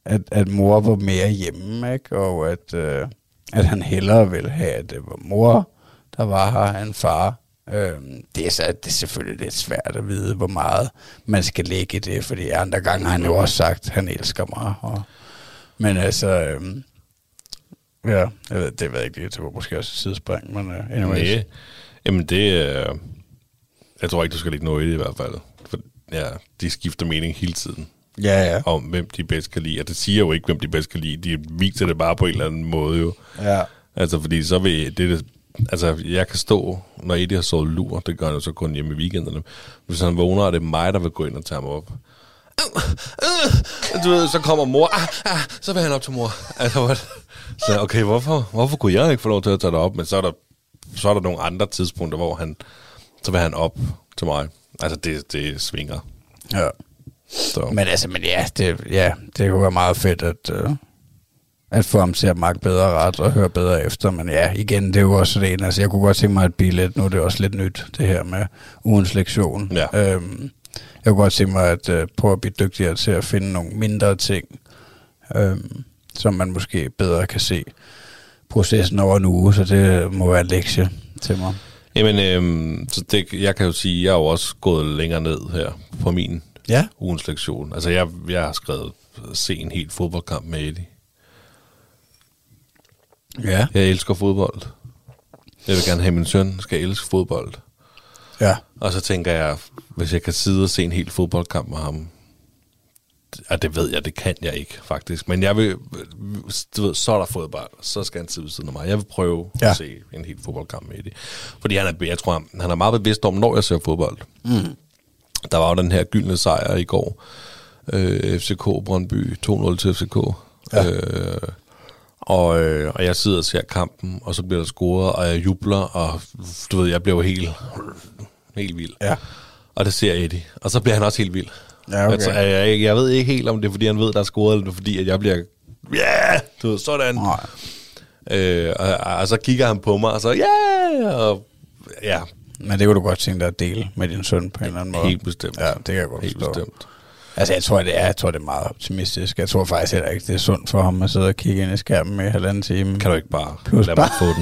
At, at mor var mere hjemme, ikke? Og at, øh, at han hellere ville have, at det var mor, der var her, end far. Øhm, det, er så, det er selvfølgelig lidt svært at vide, hvor meget man skal lægge i det, fordi andre gange har han jo også sagt, at han elsker mig. Og, men altså, øh, Ja, jeg ved, det ved jeg ikke, det var måske også et sidespring, men uh, anyways. Nej, jamen det, uh, jeg tror ikke, du skal lægge noget i det i hvert fald. For, ja, de skifter mening hele tiden. Ja, ja. Om hvem de bedst kan lide, og det siger jo ikke, hvem de bedst kan lide, de viser det bare på en eller anden måde jo. Ja. Altså, fordi så vil det, altså, jeg kan stå, når Eddie har sovet lur, det gør han jo så kun hjemme i weekenderne. Hvis han vågner, er det mig, der vil gå ind og tage ham op. Du ved, så kommer mor, ah, ah, så vil han op til mor. Altså, så okay, hvorfor, hvorfor kunne jeg ikke få lov til at tage dig op? Men så er der, så er der nogle andre tidspunkter, hvor han, så vil han op til mig. Altså, det, det svinger. Ja. Så. Men altså, men ja, det, ja, det kunne være meget fedt, at... Uh at få ham til at magt bedre ret og høre bedre efter, men ja, igen, det er jo også det ene. Altså, jeg kunne godt tænke mig at blive lidt, nu er det også lidt nyt, det her med ugens lektion. Ja. Øhm, jeg kunne godt tænke mig at øh, prøve at blive dygtigere til at finde nogle mindre ting, øhm, som man måske bedre kan se processen over en uge, så det må være en lektie til mig. Jamen, øhm, så det, jeg kan jo sige, jeg har jo også gået længere ned her på min ja? ugens lektion. Altså, jeg, jeg har skrevet se en helt fodboldkamp med Eddie. Ja. Jeg elsker fodbold. Jeg vil gerne have min søn skal elske fodbold. Ja. Og så tænker jeg, hvis jeg kan sidde og se en hel fodboldkamp med ham, og det ved jeg, det kan jeg ikke faktisk, men jeg vil, du ved, så er der fodbold, så skal han sidde ved siden af mig. Jeg vil prøve ja. at se en hel fodboldkamp med det, fordi han er, jeg tror han, han er meget bevidst om, når jeg ser fodbold. Mm. Der var jo den her gyldne sejr i går, øh, F C K Brøndby to nul til F C K. Ja. Øh, Og, øh, og jeg sidder og ser kampen, og så bliver der scoret, og jeg jubler, og du ved, jeg bliver jo helt, helt vild. Ja. Og det ser Eddie. Og så bliver han også helt vild. Ja, okay. Altså, jeg, jeg ved ikke helt, om det er, fordi han ved, der er scoret, eller det er, fordi at jeg bliver, ja, yeah! du ved, sådan. Øh, og, og så kigger han på mig, og så, ja, yeah! og ja. Men det kunne du godt tænke dig at dele med din søn på en eller anden måde. Helt bestemt. Ja, det kan jeg godt helt bestemt. Altså, jeg tror, det er, jeg tror, det er meget optimistisk. Jeg tror faktisk heller ikke, det er sundt for ham at sidde og kigge ind i skærmen i halvanden time. Kan du ikke bare plus lade bare. Mig få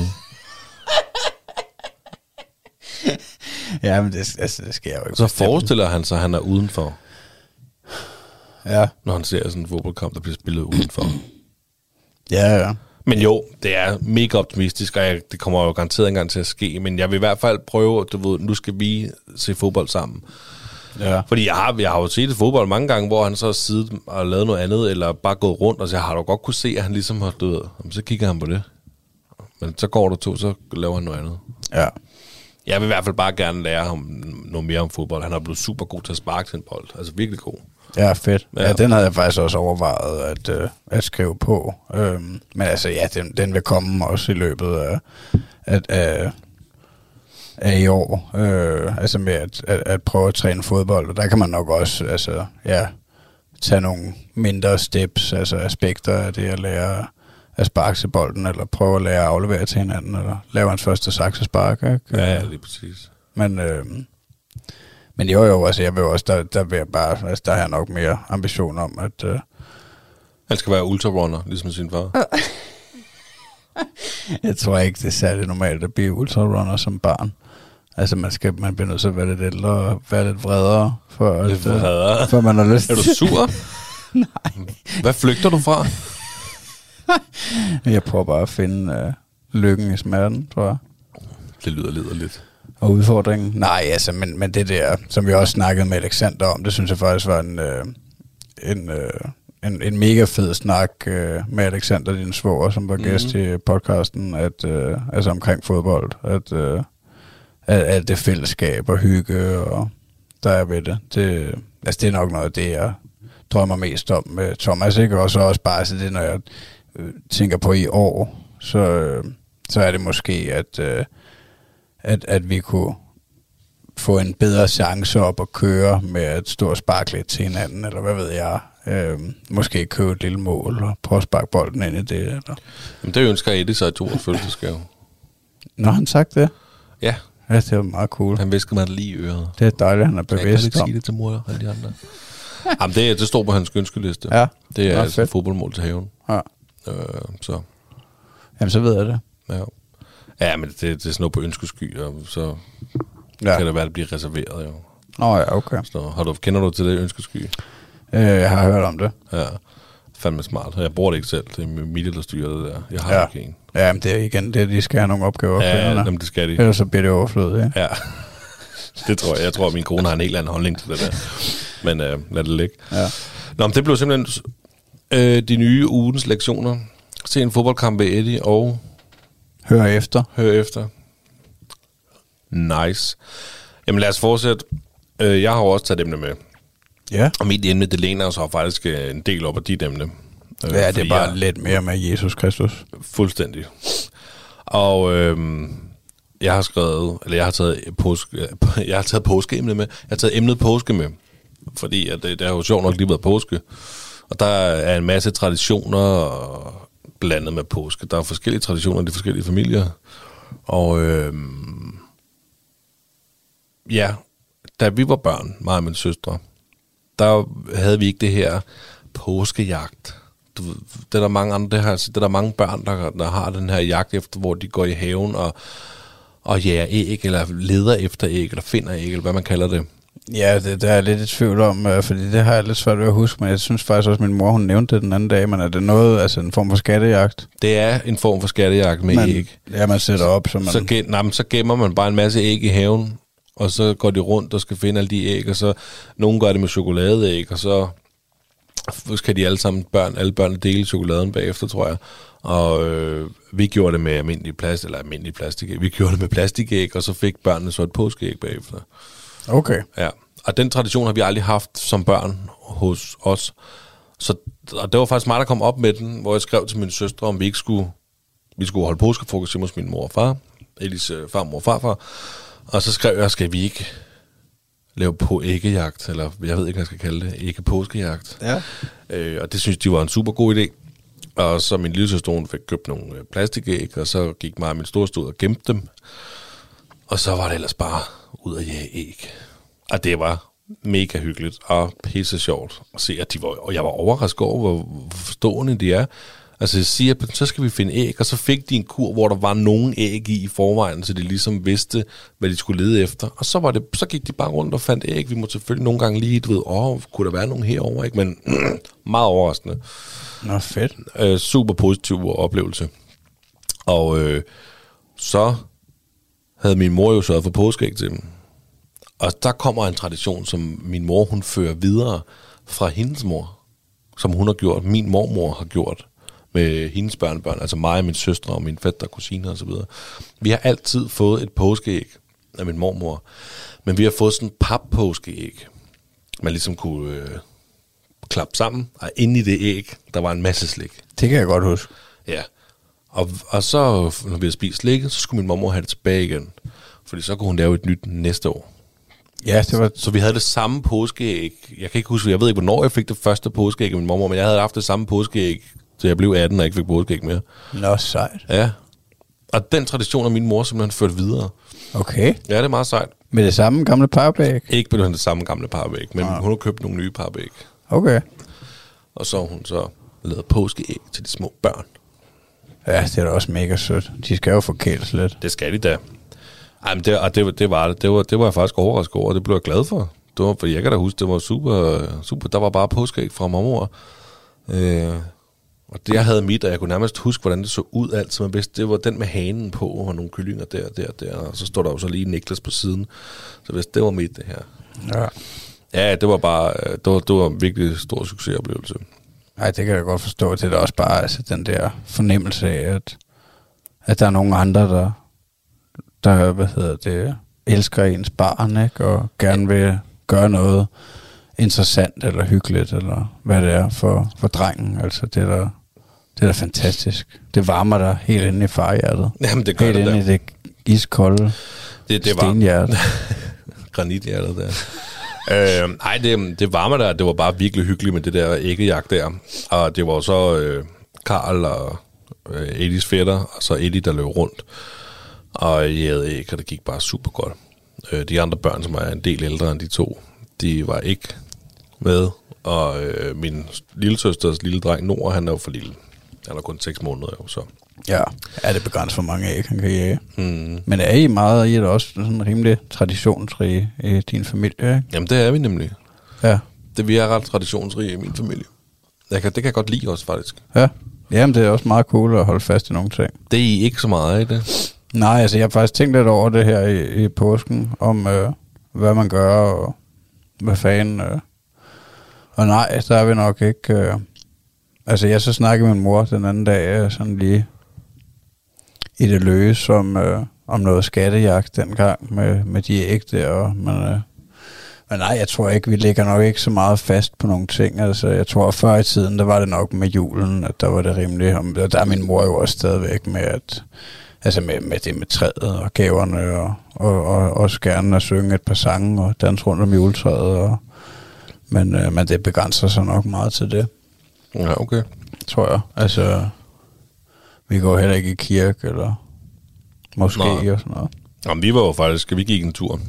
den? Ja, men det, altså, det sker jo ikke. Så forestiller han sig, at han er udenfor. Ja. Når han ser sådan en fodboldkamp, der bliver spillet udenfor. Ja, ja. Men jo, det er mega optimistisk, og jeg, det kommer jo garanteret engang til at ske. Men jeg vil i hvert fald prøve, du ved, nu skal vi se fodbold sammen. Ja. Fordi jeg har, jeg har jo set fodbold mange gange, hvor han så har siddet og lavet noget andet, eller bare gået rundt, og så har du godt kunne se, at han ligesom har død. Så kigger han på det. Men så går der to, så laver han noget andet. Ja. Jeg vil i hvert fald bare gerne lære ham noget mere om fodbold. Han er blevet super god til at sparke til en bold. Altså virkelig god. Ja, fedt. Ja, ja, den havde jeg faktisk også overvejet at, øh, at skrive på. Øhm, men altså, ja, den, den vil komme også i løbet af... At, øh, af i år, øh, altså med at, at, at prøve at træne fodbold, og der kan man nok også, altså, ja, tage nogle mindre steps, altså aspekter af det at lære at sparke til bolden, eller prøve at lære at aflevere til hinanden, eller lave hans første saksespark, ikke? Ja, ja, lige præcis. Men, øh, men jo, jo, altså, jeg vil også, der, der vil jeg bare, altså, der har jeg nok mere ambition om, at... Øh, han skal være ultrarunner, ligesom sin far. Jeg tror ikke, det er særlig normalt at blive ultrarunner som barn. Altså, man, skal, man bliver nødt til at være lidt ældre og være lidt vredere, for, lidt at, vredere. for man har lyst. Er du sur? Nej. Hvad flygter du fra? Jeg prøver bare at finde øh, lykken i smerten, tror jeg. Det lyder lidt. Og udfordringen? Nej, altså, men, men det der, som vi også snakkede med Alexander om, det synes jeg faktisk var en... Øh, en øh, En, en mega fed snak øh, med Alexander, din svoger, som var mm-hmm. gæst i podcasten, at, øh, altså omkring fodbold, at, øh, at, at det fællesskab og hygge, og der er ved det. det. Altså det er nok noget af det, jeg drømmer mest om med Thomas, ikke? Og så også bare så det, når jeg øh, tænker på i år, så, øh, så er det måske, at, øh, at, at vi kunne få en bedre chance op at køre med at stå og sparke lidt til hinanden, eller hvad ved jeg. Øh, måske købe et lille mål og prøve at sparke bolden ind i det. Eller. Jamen det ønsker Eddie sig i toårs fødselsdagsgave. Nå, han sagt det? Ja. Ja, det var meget cool. Han viskede mig lige i øret. Det er dejligt, han er bevidst om. Jeg kan ikke sige det til mor og alle de andre. Jamen det, det står på hans ønskeliste. Ja. Det er Nå, altså fedt. Fodboldmål til haven. Ja. Øh, så. Jamen så ved jeg det. Ja, ja men det, det er sådan noget på ønskesky, og så ja. Kan det være, at det bliver reserveret jo. Nå ja, okay. Så, har du, kender du til det ønskesky? Jeg har hørt om det. Ja. fandme smart. Jeg bruger det ikke selv. Det er Mille, der styrer det der. Jeg har ja. ikke en. Ja, men det er igen det, de skal have nogle opgaver. Ja, ja det skal de. Ellers så bliver det overflødet, ja. Ja. Det tror jeg. Jeg tror, at min kone har en helt anden holdning til det der. Men øh, lad det ligge. Ja. Nå, men det blev simpelthen øh, de nye ugens lektioner. Se en fodboldkamp ved Eddie og... Hør efter. Hør efter. Nice. Jamen lad os fortsætte. Jeg har også taget emne med. Ja. Og mit emne, det læner så faktisk en del op af dit emne. Ja, det er bare jeg... lidt mere med Jesus Kristus. Fuldstændig. Og øhm, jeg har skrevet, eller jeg har taget påske, jeg har taget påskeemne med. Jeg har taget emnet påske med, fordi at det, det har jo sjovt nok lige været påske. Og der er en masse traditioner og blandet med påske. Der er forskellige traditioner i de forskellige familier. Og øhm, ja, da vi var børn, mig og mine søstre, der havde vi ikke det her påskejagt. Du, det er der mange andre, det her, det er der mange børn, der, der har den her jagt efter, hvor de går i haven og, og jager æg, eller leder efter æg, eller finder æg, eller hvad man kalder det. Ja, det der er jeg lidt i tvivl om, fordi det har jeg lidt svært ved at huske, men jeg synes faktisk også, at min mor, hun nævnte det den anden dag, men er det noget, altså en form for skattejagt? Det er en form for skattejagt med man, æg. Ja, man sætter op, så man... Så, gem, nej, så gemmer man bare en masse æg i haven, og så går de rundt og skal finde alle de æg, og så nogen gør det med chokoladeæg, og så skal de alle sammen børn, alle børn dele chokoladen bagefter, tror jeg. Og øh, vi gjorde det med almindelig plast, eller almindelig plastikæg. Vi gjorde det med plastikæg, og så fik børnene så et påskeæg bagefter. Okay. Ja, og den tradition har vi aldrig haft som børn hos os. Så og det var faktisk mig, der kom op med den, hvor jeg skrev til mine søstre, om vi ikke skulle, vi skulle holde påskefrokost hos min mor og far, Elis far, mor og farfar. Og så skrev jeg, skal vi ikke lave på æggejagt, eller jeg ved ikke, hvad jeg skal kalde det, ikke påskejagt. Ja. Øh, og det synes de var en super god idé. Og så min lille søster fik købt nogle plastikæg, og så gik mig og min storeste ud og gemte dem. Og så var det ellers bare ud og jage æg. Og det var mega hyggeligt og pisse sjovt at se, at de var, og jeg var overrasket over, hvor forstående de er. Altså jeg siger, så skal vi finde æg, og så fik de en kur, hvor der var nogen æg i i forvejen, så de ligesom vidste, hvad de skulle lede efter. Og så, var det, så gik de bare rundt og fandt æg. Vi må selvfølgelig nogle gange lige, du ved, åh, kunne der være nogen herovre, ikke? Men meget overraskende. Nå, fedt. Øh, super positiv oplevelse. Og øh, så havde min mor jo sørget for påskeæg til dem. Og der kommer en tradition, som min mor, hun fører videre fra hendes mor, som hun har gjort, min mormor har gjort, med hendes børnebørn, altså mig og min søstre og min fætter, kusiner og så videre. Vi har altid fået et påskeæg af min mormor, men vi har fået sådan en pap-påskeæg, man ligesom kunne øh, klappe sammen, og inde i det æg, der var en masse slik. Det kan jeg godt huske. Ja, og, og så når vi havde spist slikket, så skulle min mormor have det tilbage igen, fordi så kunne hun lave et nyt næste år. Ja, det var... Så vi havde det samme påskeæg. Jeg kan ikke huske, jeg ved ikke, hvornår jeg fik det første påskeæg af min mormor, men jeg havde haft det samme påskeæg, så jeg blev atten og ikke fik påskeæg mere. Nå, sejt. Ja. Og den tradition har min mor simpelthen ført videre. Okay. Ja, det er meget sejt. Med det samme gamle parbæg? Ikke med det samme gamle parbæg, men ah. hun har købt nogle nye parbæg. Okay. Og så hun så lavet påskeæg til de små børn. Ja, det er da også mega sødt. De skal jo forkæles lidt. Det skal de da. Ej, men det, og det, det var det. Det var, det var jeg faktisk overrasket over, og det blev jeg glad for. Det var, fordi jeg kan da huske, det var super, super. Der var bare påskeæg fra mormor. Øh... Og det, jeg havde mit, og jeg kunne nærmest huske, hvordan det så ud altid. Men vidste, det var den med hanen på, og nogle kyllinger der, der, der. Og så står der jo så lige Niklas på siden. Så vidste, det var mit, det her. Ja. Ja, det var bare, det var, det var en virkelig stor succesoplevelse. Nej, det kan jeg godt forstå. Det er da også bare altså, den der fornemmelse af, at, at der er nogle andre, der, der hvad hedder det, elsker ens barn, ikke? Og gerne vil gøre noget interessant eller hyggeligt, eller hvad det er for, for drengen. Altså, det er da, det er da fantastisk. Det varmer dig helt inde i farhjertet. Jamen, det gør helt det der. Helt inde i det iskolde det, det stenhjerte. Granithjertet der. øh, nej, det, det varmer dig. Det var bare virkelig hyggeligt med det der æggejagt der. Og det var så øh, Karl og øh, Eddies fætter, og så Eddie, der løb rundt. Og jeg havde æg, og det gik bare super godt. Øh, de andre børn, som er en del ældre end de to, de var ikke med, og øh, min lillesøsters lille dreng Nord, han er jo for lille. Han er kun seks måneder jo, så. Ja, er det begrænset for mange æg, han kan jage. Mm. Men er I meget, I er da også sådan rimelig traditionsrige i din familie, ikke? Jamen det er vi nemlig. Ja. Det, vi er ret traditionsrige i min familie. Jeg kan, det kan jeg godt lide også, faktisk. Ja. Jamen, det er også meget cool at holde fast i nogle ting. Det er I ikke så meget, ikke det? Nej, altså jeg har faktisk tænkt lidt over det her i, i påsken, om øh, hvad man gør, og hvad fanden... Øh. Og nej, der er vi nok ikke... Øh. Altså jeg så snakkede med min mor den anden dag, sådan lige i det løse, om, øh, om noget skattejagt dengang med, med de ægte, og man... Øh. Men nej, jeg tror ikke, vi ligger nok ikke så meget fast på nogle ting. Altså, jeg tror, før i tiden, der var det nok med julen, at der var det rimeligt. Og der er min mor jo også stadigvæk med, at, altså med, med det med træet og gaverne, og, og, og også gerne at synge et par sange og danse rundt om juletræet. Og, men, øh, men det begrænser sig nok meget til det. Ja, okay. Tror jeg. Altså, vi går heller ikke i kirke, eller måske nej. Og sådan noget. Jamen, vi var jo faktisk, vi gik en tur.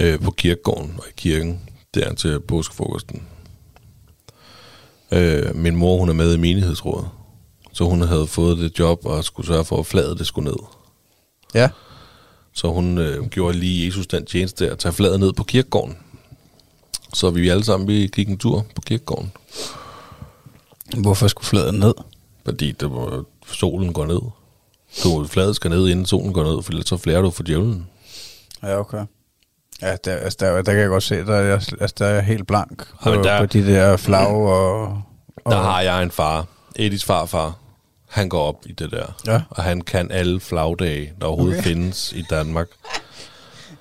Øh, på kirkegården og i kirken, der til påskefrokosten. Øh, min mor, hun er med i menighedsrådet, så hun havde fået det job og skulle sørge for, at flaget det skulle ned. Ja. Så hun øh, gjorde lige Jesus den tjeneste at tage flaget ned på kirkegården. Så vi alle sammen, vi gik en tur på kirkegården. Hvorfor skulle flaget ned? Fordi det var, solen går ned. Så flaget skal ned, inden solen går ned, for ellers så flærer du for djævlen. Ja, okay. Ja, der, altså der, der kan jeg godt se, at der, altså der er helt blank på, der, på de der flag og, og... Der har jeg en far, Edis farfar, han går op i det der, ja. Og han kan alle flagdage, der overhovedet okay. findes i Danmark,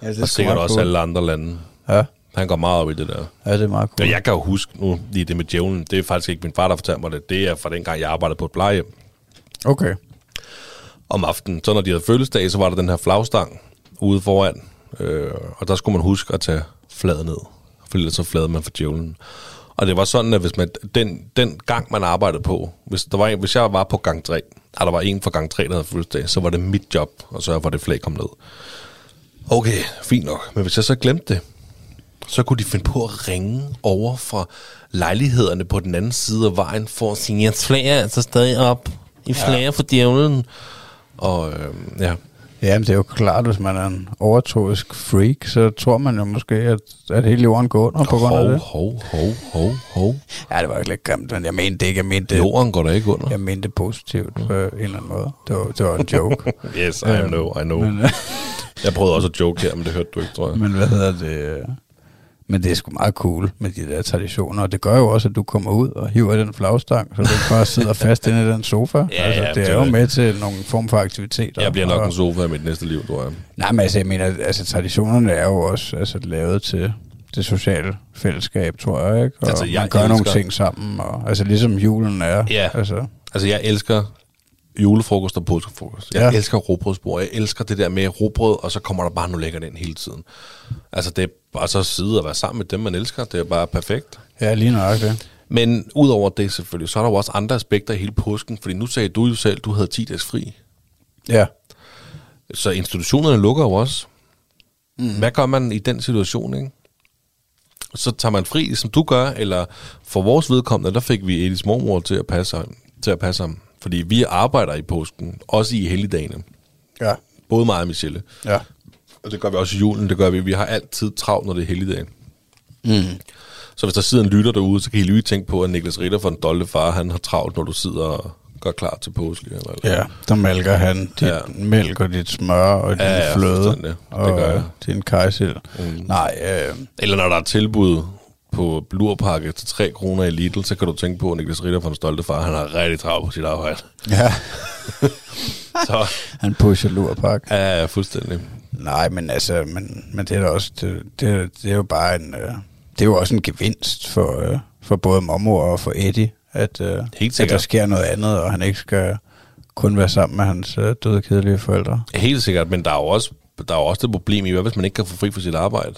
ja, det og sikkert også cool. alle andre lande. Ja. Han går meget op i det der. Ja, det er meget cool. Ja, jeg kan jo huske nu lige det med djævlen, det er faktisk ikke min far, der fortalte mig det, det er fra dengang, jeg arbejdede på et plejehjem. Okay. Om aftenen, så når de havde fødselsdag, så var der den her flagstang ude foran. Øh, og der skulle man huske at tage flaget ned, for ellers så flade man for djævlen. Og det var sådan, at hvis man den, den gang man arbejdede på, hvis der var en, hvis jeg var på gang tre, og der var en fra gang tre, der havde fødselsdag, så var det mit job at sørge for, at det flag kom ned. Okay, fint nok. Men hvis jeg så glemte det, så kunne de finde på at ringe over fra lejlighederne på den anden side af vejen for at sige, at flag er altså stadig op. I flager ja. For djævlen. Og øh, ja. Jamen, det er jo klart, hvis man er en overtroisk freak, så tror man jo måske, at, at hele jorden går under på grund af det. Hov, hov, hov, hov. Ja, det var ikke lidt grimt, men jeg mente det ikke. Jeg mente, jorden går da ikke under. Jeg mente positivt mm. på en eller anden måde. Det var, det var en joke. Yes, I know, I know. Men, jeg prøvede også at joke her, men det hørte du ikke, tror jeg. Men hvad hedder det? Men det er sgu meget cool med de der traditioner, og det gør jo også, at du kommer ud og hiver den flagstang, så du bare sidder fast inde i den sofa. Ja, altså, ja, det, det er jo det. Med til nogle form for aktiviteter. Jeg bliver nok og, en sofa i mit næste liv, tror jeg. Nej, men altså, jeg mener, altså traditionerne er jo også altså, lavet til det sociale fællesskab, tror jeg, ikke? Og altså, jeg man gør elsker. Nogle ting sammen, og, altså ligesom julen er. Ja, altså, altså jeg elsker... julefrokost og påskefrokost. Jeg ja. elsker rugbrødsbord. Jeg elsker det der med rugbrød, og så kommer der bare noget lækkert ind hele tiden. Altså, det er bare så sidde og være sammen med dem, man elsker. Det er bare perfekt. Ja, lige nok det. Men udover det selvfølgelig, så er der jo også andre aspekter i hele påsken, fordi nu sagde du jo selv, du havde ti dages fri. Ja. Så institutionerne lukker jo også. Mm. Hvad gør man i den situation, ikke? Så tager man fri, som du gør, eller for vores vedkommende, der fik vi Edis mormor til at passe ham, til at passe ham. Fordi vi arbejder i påsken, også i helligdagene. Ja. Både mig og Michelle. Ja. Og det gør vi også i julen, det gør vi. Vi har altid travlt, når det er helligdagen. Mm. Så hvis der sidder en lytter derude, så kan I lige tænke på, at Niklas Ritter fra Den Stolte Far, han har travlt, når du sidder og gør klar til påske. Eller? Ja, der mælker han dit ja. mælk og dit smør og ja, din fløde. Ja, det. Og det gør jeg. Din kajsild. Mm. Nej. Øh. Eller når der er tilbud på lurpakke til tre kroner i Lidl, så kan du tænke på, at Niklas Ritter fra Den Stolte Far, han har rigtig travlt på sit arbejde. Ja. Så. Han pusher lurpakke. Ja, ja, fuldstændig. Nej, men altså, men, men det er da også, det, det, det er jo bare en, øh, det er jo også en gevinst for, øh, for både mormor og for Eddie, at, øh, at der sker noget andet, og han ikke skal kun være sammen med hans øh, døde kedelige forældre. Helt sikkert, men der er jo også, der er jo også det problem i, hvad hvis man ikke kan få fri for sit arbejde?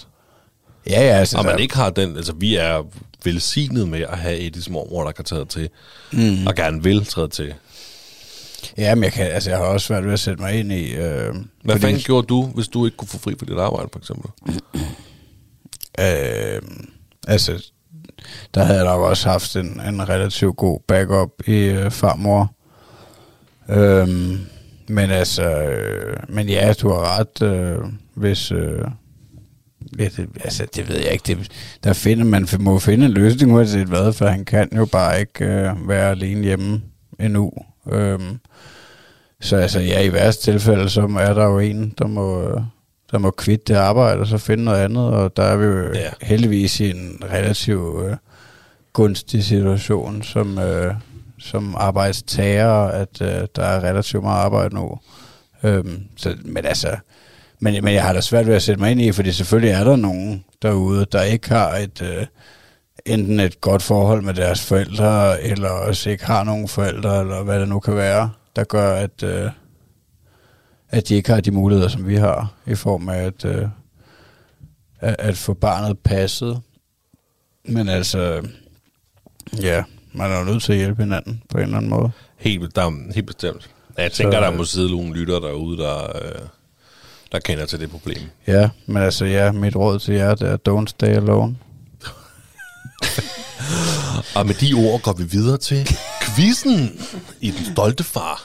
Ja, ja, altså, og man ikke har den, altså vi er velsignet med at have Edis mormor, der kan træde til, mm. og gerne vil træde til. Ja, men jeg, kan, altså, jeg har også svært ved at sætte mig ind i... Øh, Hvad fanden gjorde du, hvis du ikke kunne få fri for dit arbejde, for eksempel? øh, altså, der havde jeg da også haft en, en relativt god backup i øh, farmor. Øh, men altså, øh, men ja, du har ret, øh, hvis... Øh, Ja, det, altså, det ved jeg ikke. Det, der finder, man må finde en løsning, uanset hvad, for han kan jo bare ikke øh, være alene hjemme endnu. Øhm, så altså, ja, i værste tilfælde, så er der jo en, der må... Øh, der må kvitte det arbejde, og så finde noget andet, og der er vi jo ja. heldigvis i en relativt øh, gunstig situation, som, øh, som arbejdstager, at øh, der er relativt meget arbejde nu. Øhm, så, men altså, men, men jeg har da svært ved at sætte mig ind i, fordi selvfølgelig er der nogen derude, der ikke har et, øh, enten et godt forhold med deres forældre, eller også ikke har nogen forældre, eller hvad det nu kan være, der gør, at... Øh, at de ikke har de muligheder, som vi har, i form af at, øh, at, at få barnet passet. Men altså, ja, man er jo nødt til at hjælpe hinanden på en eller anden måde. Helt, der, helt bestemt. Ja, jeg tænker, så, der må sidde nogle lytter derude, der, øh, der kender til det problem. Ja, men altså, ja, mit råd til jer, det er, don't stay alone. Og med de ord går vi videre til quizzen i Den Stolte Far.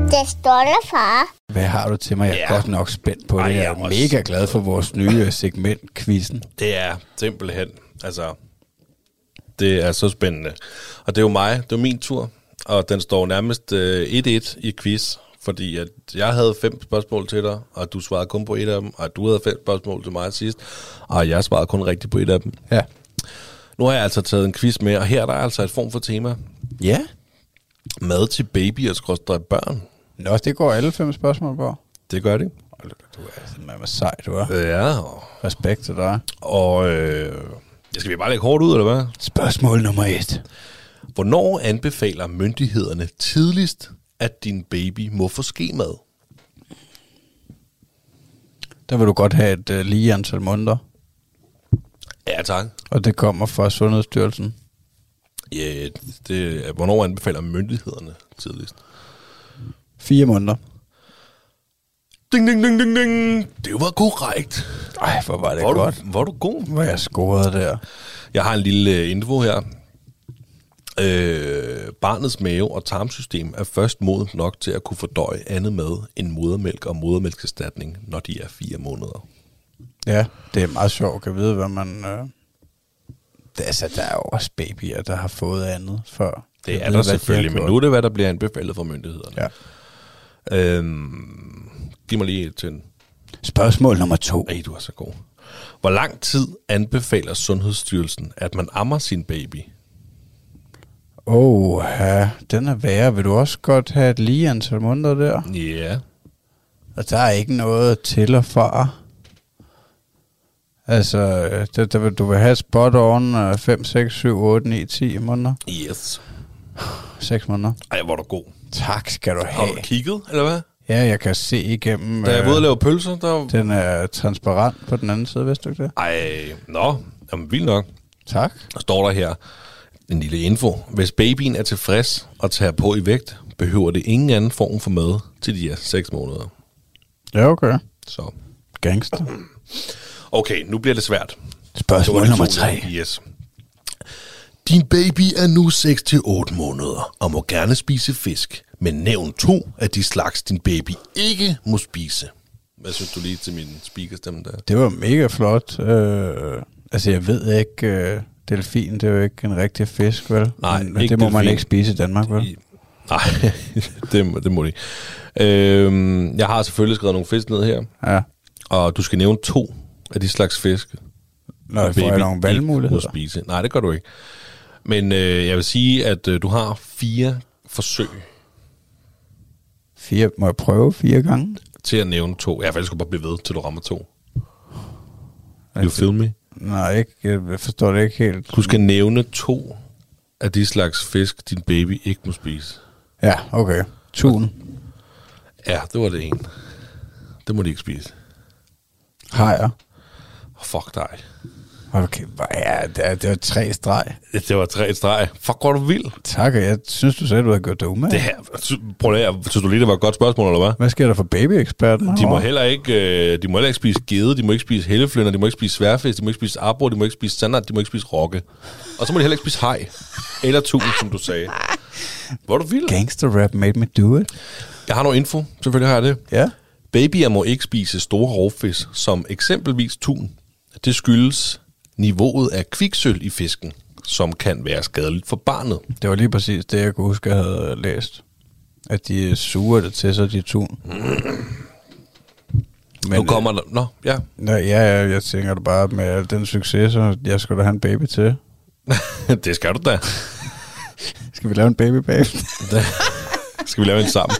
Den Stolte Far. Hvad har du til mig? Jeg er ja. godt nok spændt på Ej, det. Jeg er, jeg er også... mega glad for vores nye segment, quizzen. Det er simpelthen, altså, det er så spændende. Og det er jo mig, det er min tur, og den står nærmest øh, et-et i quiz, fordi at jeg havde fem spørgsmål til dig, og du svarede kun på et af dem, og du havde fem spørgsmål til mig sidst, og jeg svarede kun rigtigt på et af dem. Ja. Nu har jeg altså taget en quiz med, og her er der altså et form for tema. Ja. Mad til baby og skråstreg børn. Nå, det går alle fem spørgsmål på. Det gør det. Du er sådan sej, du er. Ja. Respekt til dig. Og øh, skal vi bare lægge hårdt ud, eller hvad? Spørgsmål nummer et. Hvornår anbefaler myndighederne tidligst, at din baby må få skemad? Der vil du godt have et øh, lige antal måneder. Ja, tak. Og det kommer fra Sundhedsstyrelsen? Ja, det er, hvornår anbefaler myndighederne tidligst? Fire måneder. Ding, ding, ding, ding, ding. Det var korrekt. Ej, hvor var det var godt. Du, var du god? Hvor jeg scorede der. Jeg har en lille info her. Øh, barnets mave og tarmsystem er først modent nok til at kunne fordøje andet mad end modermælk og modermælkserstatning, når de er fire måneder. Ja, det er meget sjovt at vide, hvad man... Øh... Det, altså, der er jo også babyer, der har fået andet før. Det er der ved, selvfølgelig, men nu er det, hvad der bliver anbefalet fra myndighederne. Ja. Øhm, giv mig lige et til. Spørgsmål nummer to. Ej, du er så god. Hvor lang tid anbefaler Sundhedsstyrelsen, at man ammer sin baby? Åh, ja, den er værre. Vil du også godt have et lige antal måneder der? Ja. Yeah. Og der er ikke noget til og fra. Altså, det, der, du vil have spot on fem, seks, syv, otte, ni, ti måneder. Yes. seks måneder. Ej, hvor er du god. Tak skal du have. Har du kigget, eller hvad? Ja, jeg kan se igennem... Da jeg var ude og lave pølser, der... Den er transparent på den anden side, vidste du ikke det? Ej, nå. Jamen, vildt nok. Tak. Der står der her en lille info. Hvis babyen er tilfreds og tager på i vægt, behøver det ingen anden form for mad til de her seks måneder. Ja, okay. Så. Gangster. Okay, nu bliver det svært. Spørgsmål det nummer tre. Yes. Din baby er nu seks til otte måneder og må gerne spise fisk, men nævn to af de slags, din baby ikke må spise. Hvad synes du lige til min speakerstemme der? Det var mega flot. Øh, altså, jeg ved ikke, øh, delfin, det er jo ikke en rigtig fisk, vel? Nej, men, men det må delfin. Man ikke spise i Danmark, vel? Nej, det, det må de. Øh, jeg har selvfølgelig skrevet nogle fisk ned her, ja. Og du skal nævne to af de slags fisk. Nå, jeg får jeg nogle valgmuligheder. Spise. Nej, det gør du ikke. Men øh, jeg vil sige, at øh, du har fire forsøg. Fire, må jeg prøve fire gange? Til at nævne to. Ja, for ellers skal du bare blive ved, til du rammer to. Okay. You feel me? Nej, ikke, jeg forstår det ikke helt. Du skal nævne to af de slags fisk, din baby ikke må spise. Ja, okay. Tun. Ja, det var det ene. Det må de ikke spise. Hajer. Fuck dig. Okay, ja, det, det var tre streg. Det var tre streg. Fuck, hvor du vild. Tak, og jeg synes, du sagde, du havde gjort det umage. Det her, prøv lige, synes du lige, det var et godt spørgsmål, eller hvad? Hvad sker der for babyeksperten? De må heller ikke, de må heller ikke spise gede, de må ikke spise helleflynder, de må ikke spise sværfisk, de må ikke spise abor, de må ikke spise sandart, de må ikke spise rokke. Og så må de heller ikke spise haj. Eller tun, som du sagde. Hvor du vildt. Gangster rap made me do it. Jeg har noget info, selvfølgelig har jeg det. Ja. Babyer må ikke spise store rovfisk, som eksempelvis tun. Det skyldes niveauet af kviksølv i fisken, som kan være skadeligt for barnet. Det var lige præcis det, jeg kunne huske, jeg havde læst. At de suger det til sig, de tun. Men, nu kommer der... Nå, ja. Nå, ja, jeg tænker det bare med al den succes, så jeg skal da have en baby til. Det skal du da. Skal vi lave en baby-baby? Skal vi lave en sammen?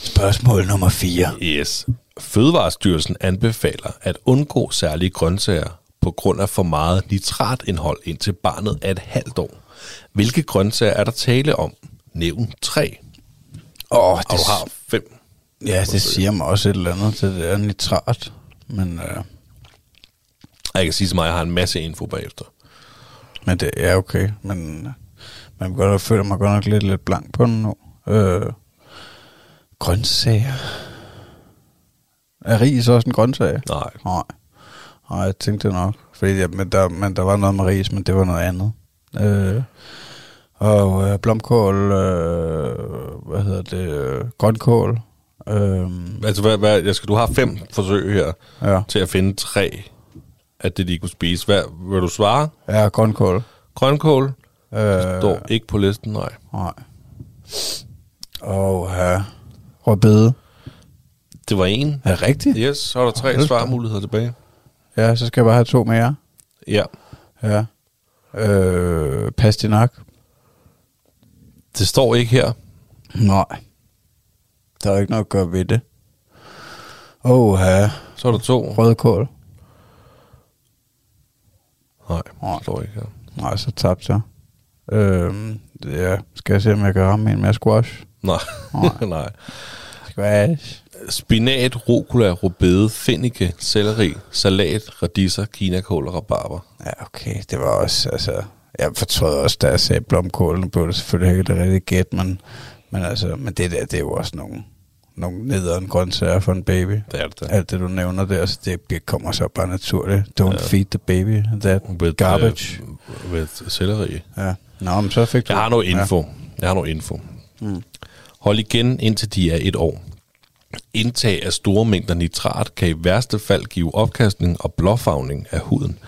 Spørgsmål nummer fire. Yes. Fødevarestyrelsen anbefaler at undgå særlige grøntsager på grund af for meget nitratindhold indtil barnet er et halvt år. Hvilke grøntsager er der tale om? Nævn tre. Åh, oh, du har fem. Ja, det siger mig også et eller andet til det er nitrat, men øh... jeg kan sige så meget, at jeg har en masse info bagefter. Men det er okay, men man godt føler mig godt nok lidt, lidt blank på den nu. Øh... Grøntsager. Er ris også en grøntsag? Nej. Nej. Nej, jeg tænkte det nok. Fordi jeg, men, der, men der var noget med ris, men det var noget andet. Øh, og øh, blomkål, øh, hvad hedder det, øh, grønkål. Øh, altså, hvad, hvad, jeg skal, du har fem forsøg her ja. til at finde tre af det, de kunne spise. Hvad vil du svare? Ja, grønkål. Grønkål øh, står ikke på listen, nej. Nej. Og ja, rødbede. Det var en. Er det rigtigt? Yes, så er der tre oh, svarmuligheder tilbage. Ja, så skal jeg bare have to mere. Ja. Ja. Øh, pastinak. Det står ikke her. Nej. Der er ikke noget at gøre ved det. Åh, ja. Så er der to. Rødkål. Nej, Nej. Det står ikke her. Nej, så tabte jeg. Øh, ja, skal jeg se, om jeg kan ramme en mere squash? Nej. Nej. Nej. Squash. Spinat, rucola, rødbede, fennike, selleri, salat, radiser, kinakål og rabarber. Ja, okay. Det var også, altså... Jeg fortrød også, da jeg sagde blomkålen på det. Selvfølgelig ikke det rigtig gæt, men, men altså... Men det der, det er jo også nogle, nogle nederen grøntsager for en baby. Det er det. Alt det, du nævner der, så det kommer så bare naturligt. Don't ja. feed the baby that with, garbage. Uh, with selleri. Ja. Nå, men så fik du... Jeg har noget info. Ja. Jeg har noget info. Mm. Hold igen, indtil de er et år. Indtag af store mængder nitrat kan i værste fald give opkastning og blåfarvning af huden.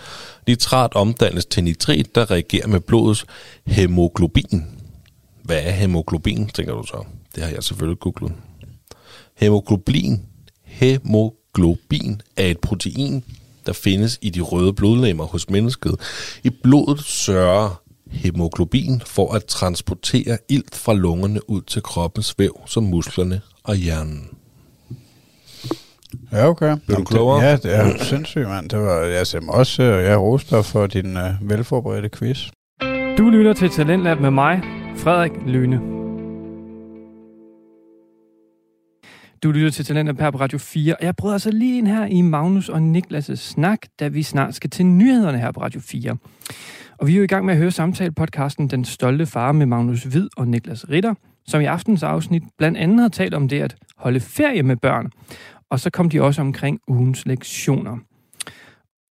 Nitrat omdannes til nitrit, der reagerer med blodets hemoglobin. Hvad er hemoglobin, tænker du så? Det har jeg selvfølgelig googlet. Hemoglobin, hemoglobin er et protein, der findes i de røde blodlegemer hos mennesket. I blodet sørger hemoglobin for at transportere ilt fra lungerne ud til kroppens væv, som musklerne og hjernen. Ja, okay. Blev du klogere? Ja, det er sindssygt, mand. Det var jeg selv også, og jeg roste dig for din øh, velforberedte quiz. Du lytter til Talentlab med mig, Frederik Lyne. Du lytter til Talentlab her på Radio fire, og jeg bryder altså lige ind her i Magnus og Niklas' snak, da vi snart skal til nyhederne her på Radio fire. Og vi er jo i gang med at høre samtale-podcasten Den Stolte Far med Magnus Hvid og Niklas Ritter, som i aftens afsnit blandt andet har talt om det at holde ferie med børn. Og så kom de også omkring ugens lektioner.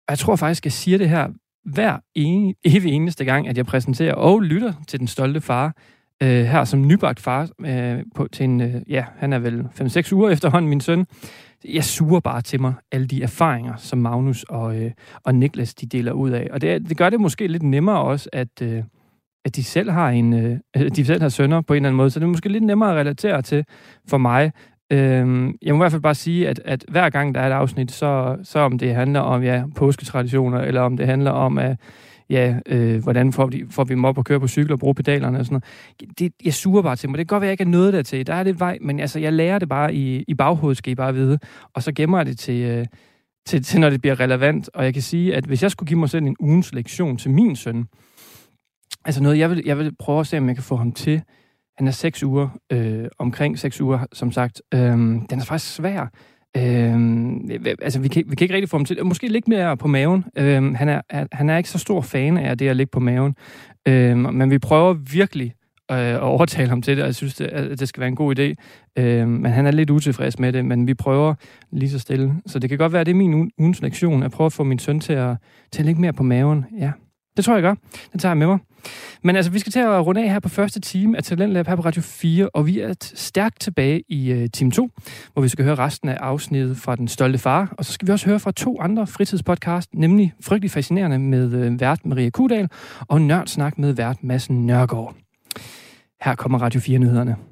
Jeg tror faktisk, jeg siger det her hver en, evig eneste gang, at jeg præsenterer og lytter til Den Stolte Far, øh, her som nybagt far, øh, på, til en, øh, ja, han er vel fem seks uger efterhånden, min søn. Jeg suger bare til mig alle de erfaringer, som Magnus og, øh, og Niklas de deler ud af. Og det, det gør det måske lidt nemmere også, at, øh, at de selv har en, øh, de selv har sønner på en eller anden måde. Så det er måske lidt nemmere at relatere til for mig. Øhm, jeg må i hvert fald bare sige, at, at hver gang der er et afsnit, så, så om det handler om ja, påsketraditioner, eller om det handler om, at, ja, øh, hvordan får vi, får vi dem op og køre på cykel og bruge pedalerne og sådan noget. Det, jeg suger bare til mig. Det kan godt være, at jeg ikke er noget dertil. Der er lidt vej, men altså, jeg lærer det bare i, i baghovedet, skal I bare vide. Og så gemmer jeg det til, øh, til, til, når det bliver relevant. Og jeg kan sige, at hvis jeg skulle give mig selv en ugens lektion til min søn, altså noget, jeg vil, jeg vil prøve at se, om jeg kan få ham til. Han er seks uger, øh, omkring seks uger, som sagt. Øhm, den er faktisk svær. Øhm, altså, vi kan, vi kan ikke rigtig få ham til. Måske ligge mere på maven. Øhm, han, er, han er ikke så stor fan af det at ligge på maven. Øhm, men vi prøver virkelig øh, at overtale ham til det, og jeg synes, det, at det skal være en god idé. Øhm, men han er lidt utilfreds med det, men vi prøver lige så stille. Så det kan godt være, at det er min ugens lektion, at prøve at få min søn til at, til at ligge mere på maven. Ja, Det tror jeg godt. Den tager jeg med mig. Men altså, vi skal til at runde af her på første time af Talentlab her på Radio fire, og vi er stærkt tilbage i uh, time to, hvor vi skal høre resten af afsnittet fra Den Stolte Far, og så skal vi også høre fra to andre fritidspodcast, nemlig Frygtelig Fascinerende med uh, vært Maria Kudal og Nørdsnak med vært Mads Nørgaard. Her kommer Radio fire-nyhederne.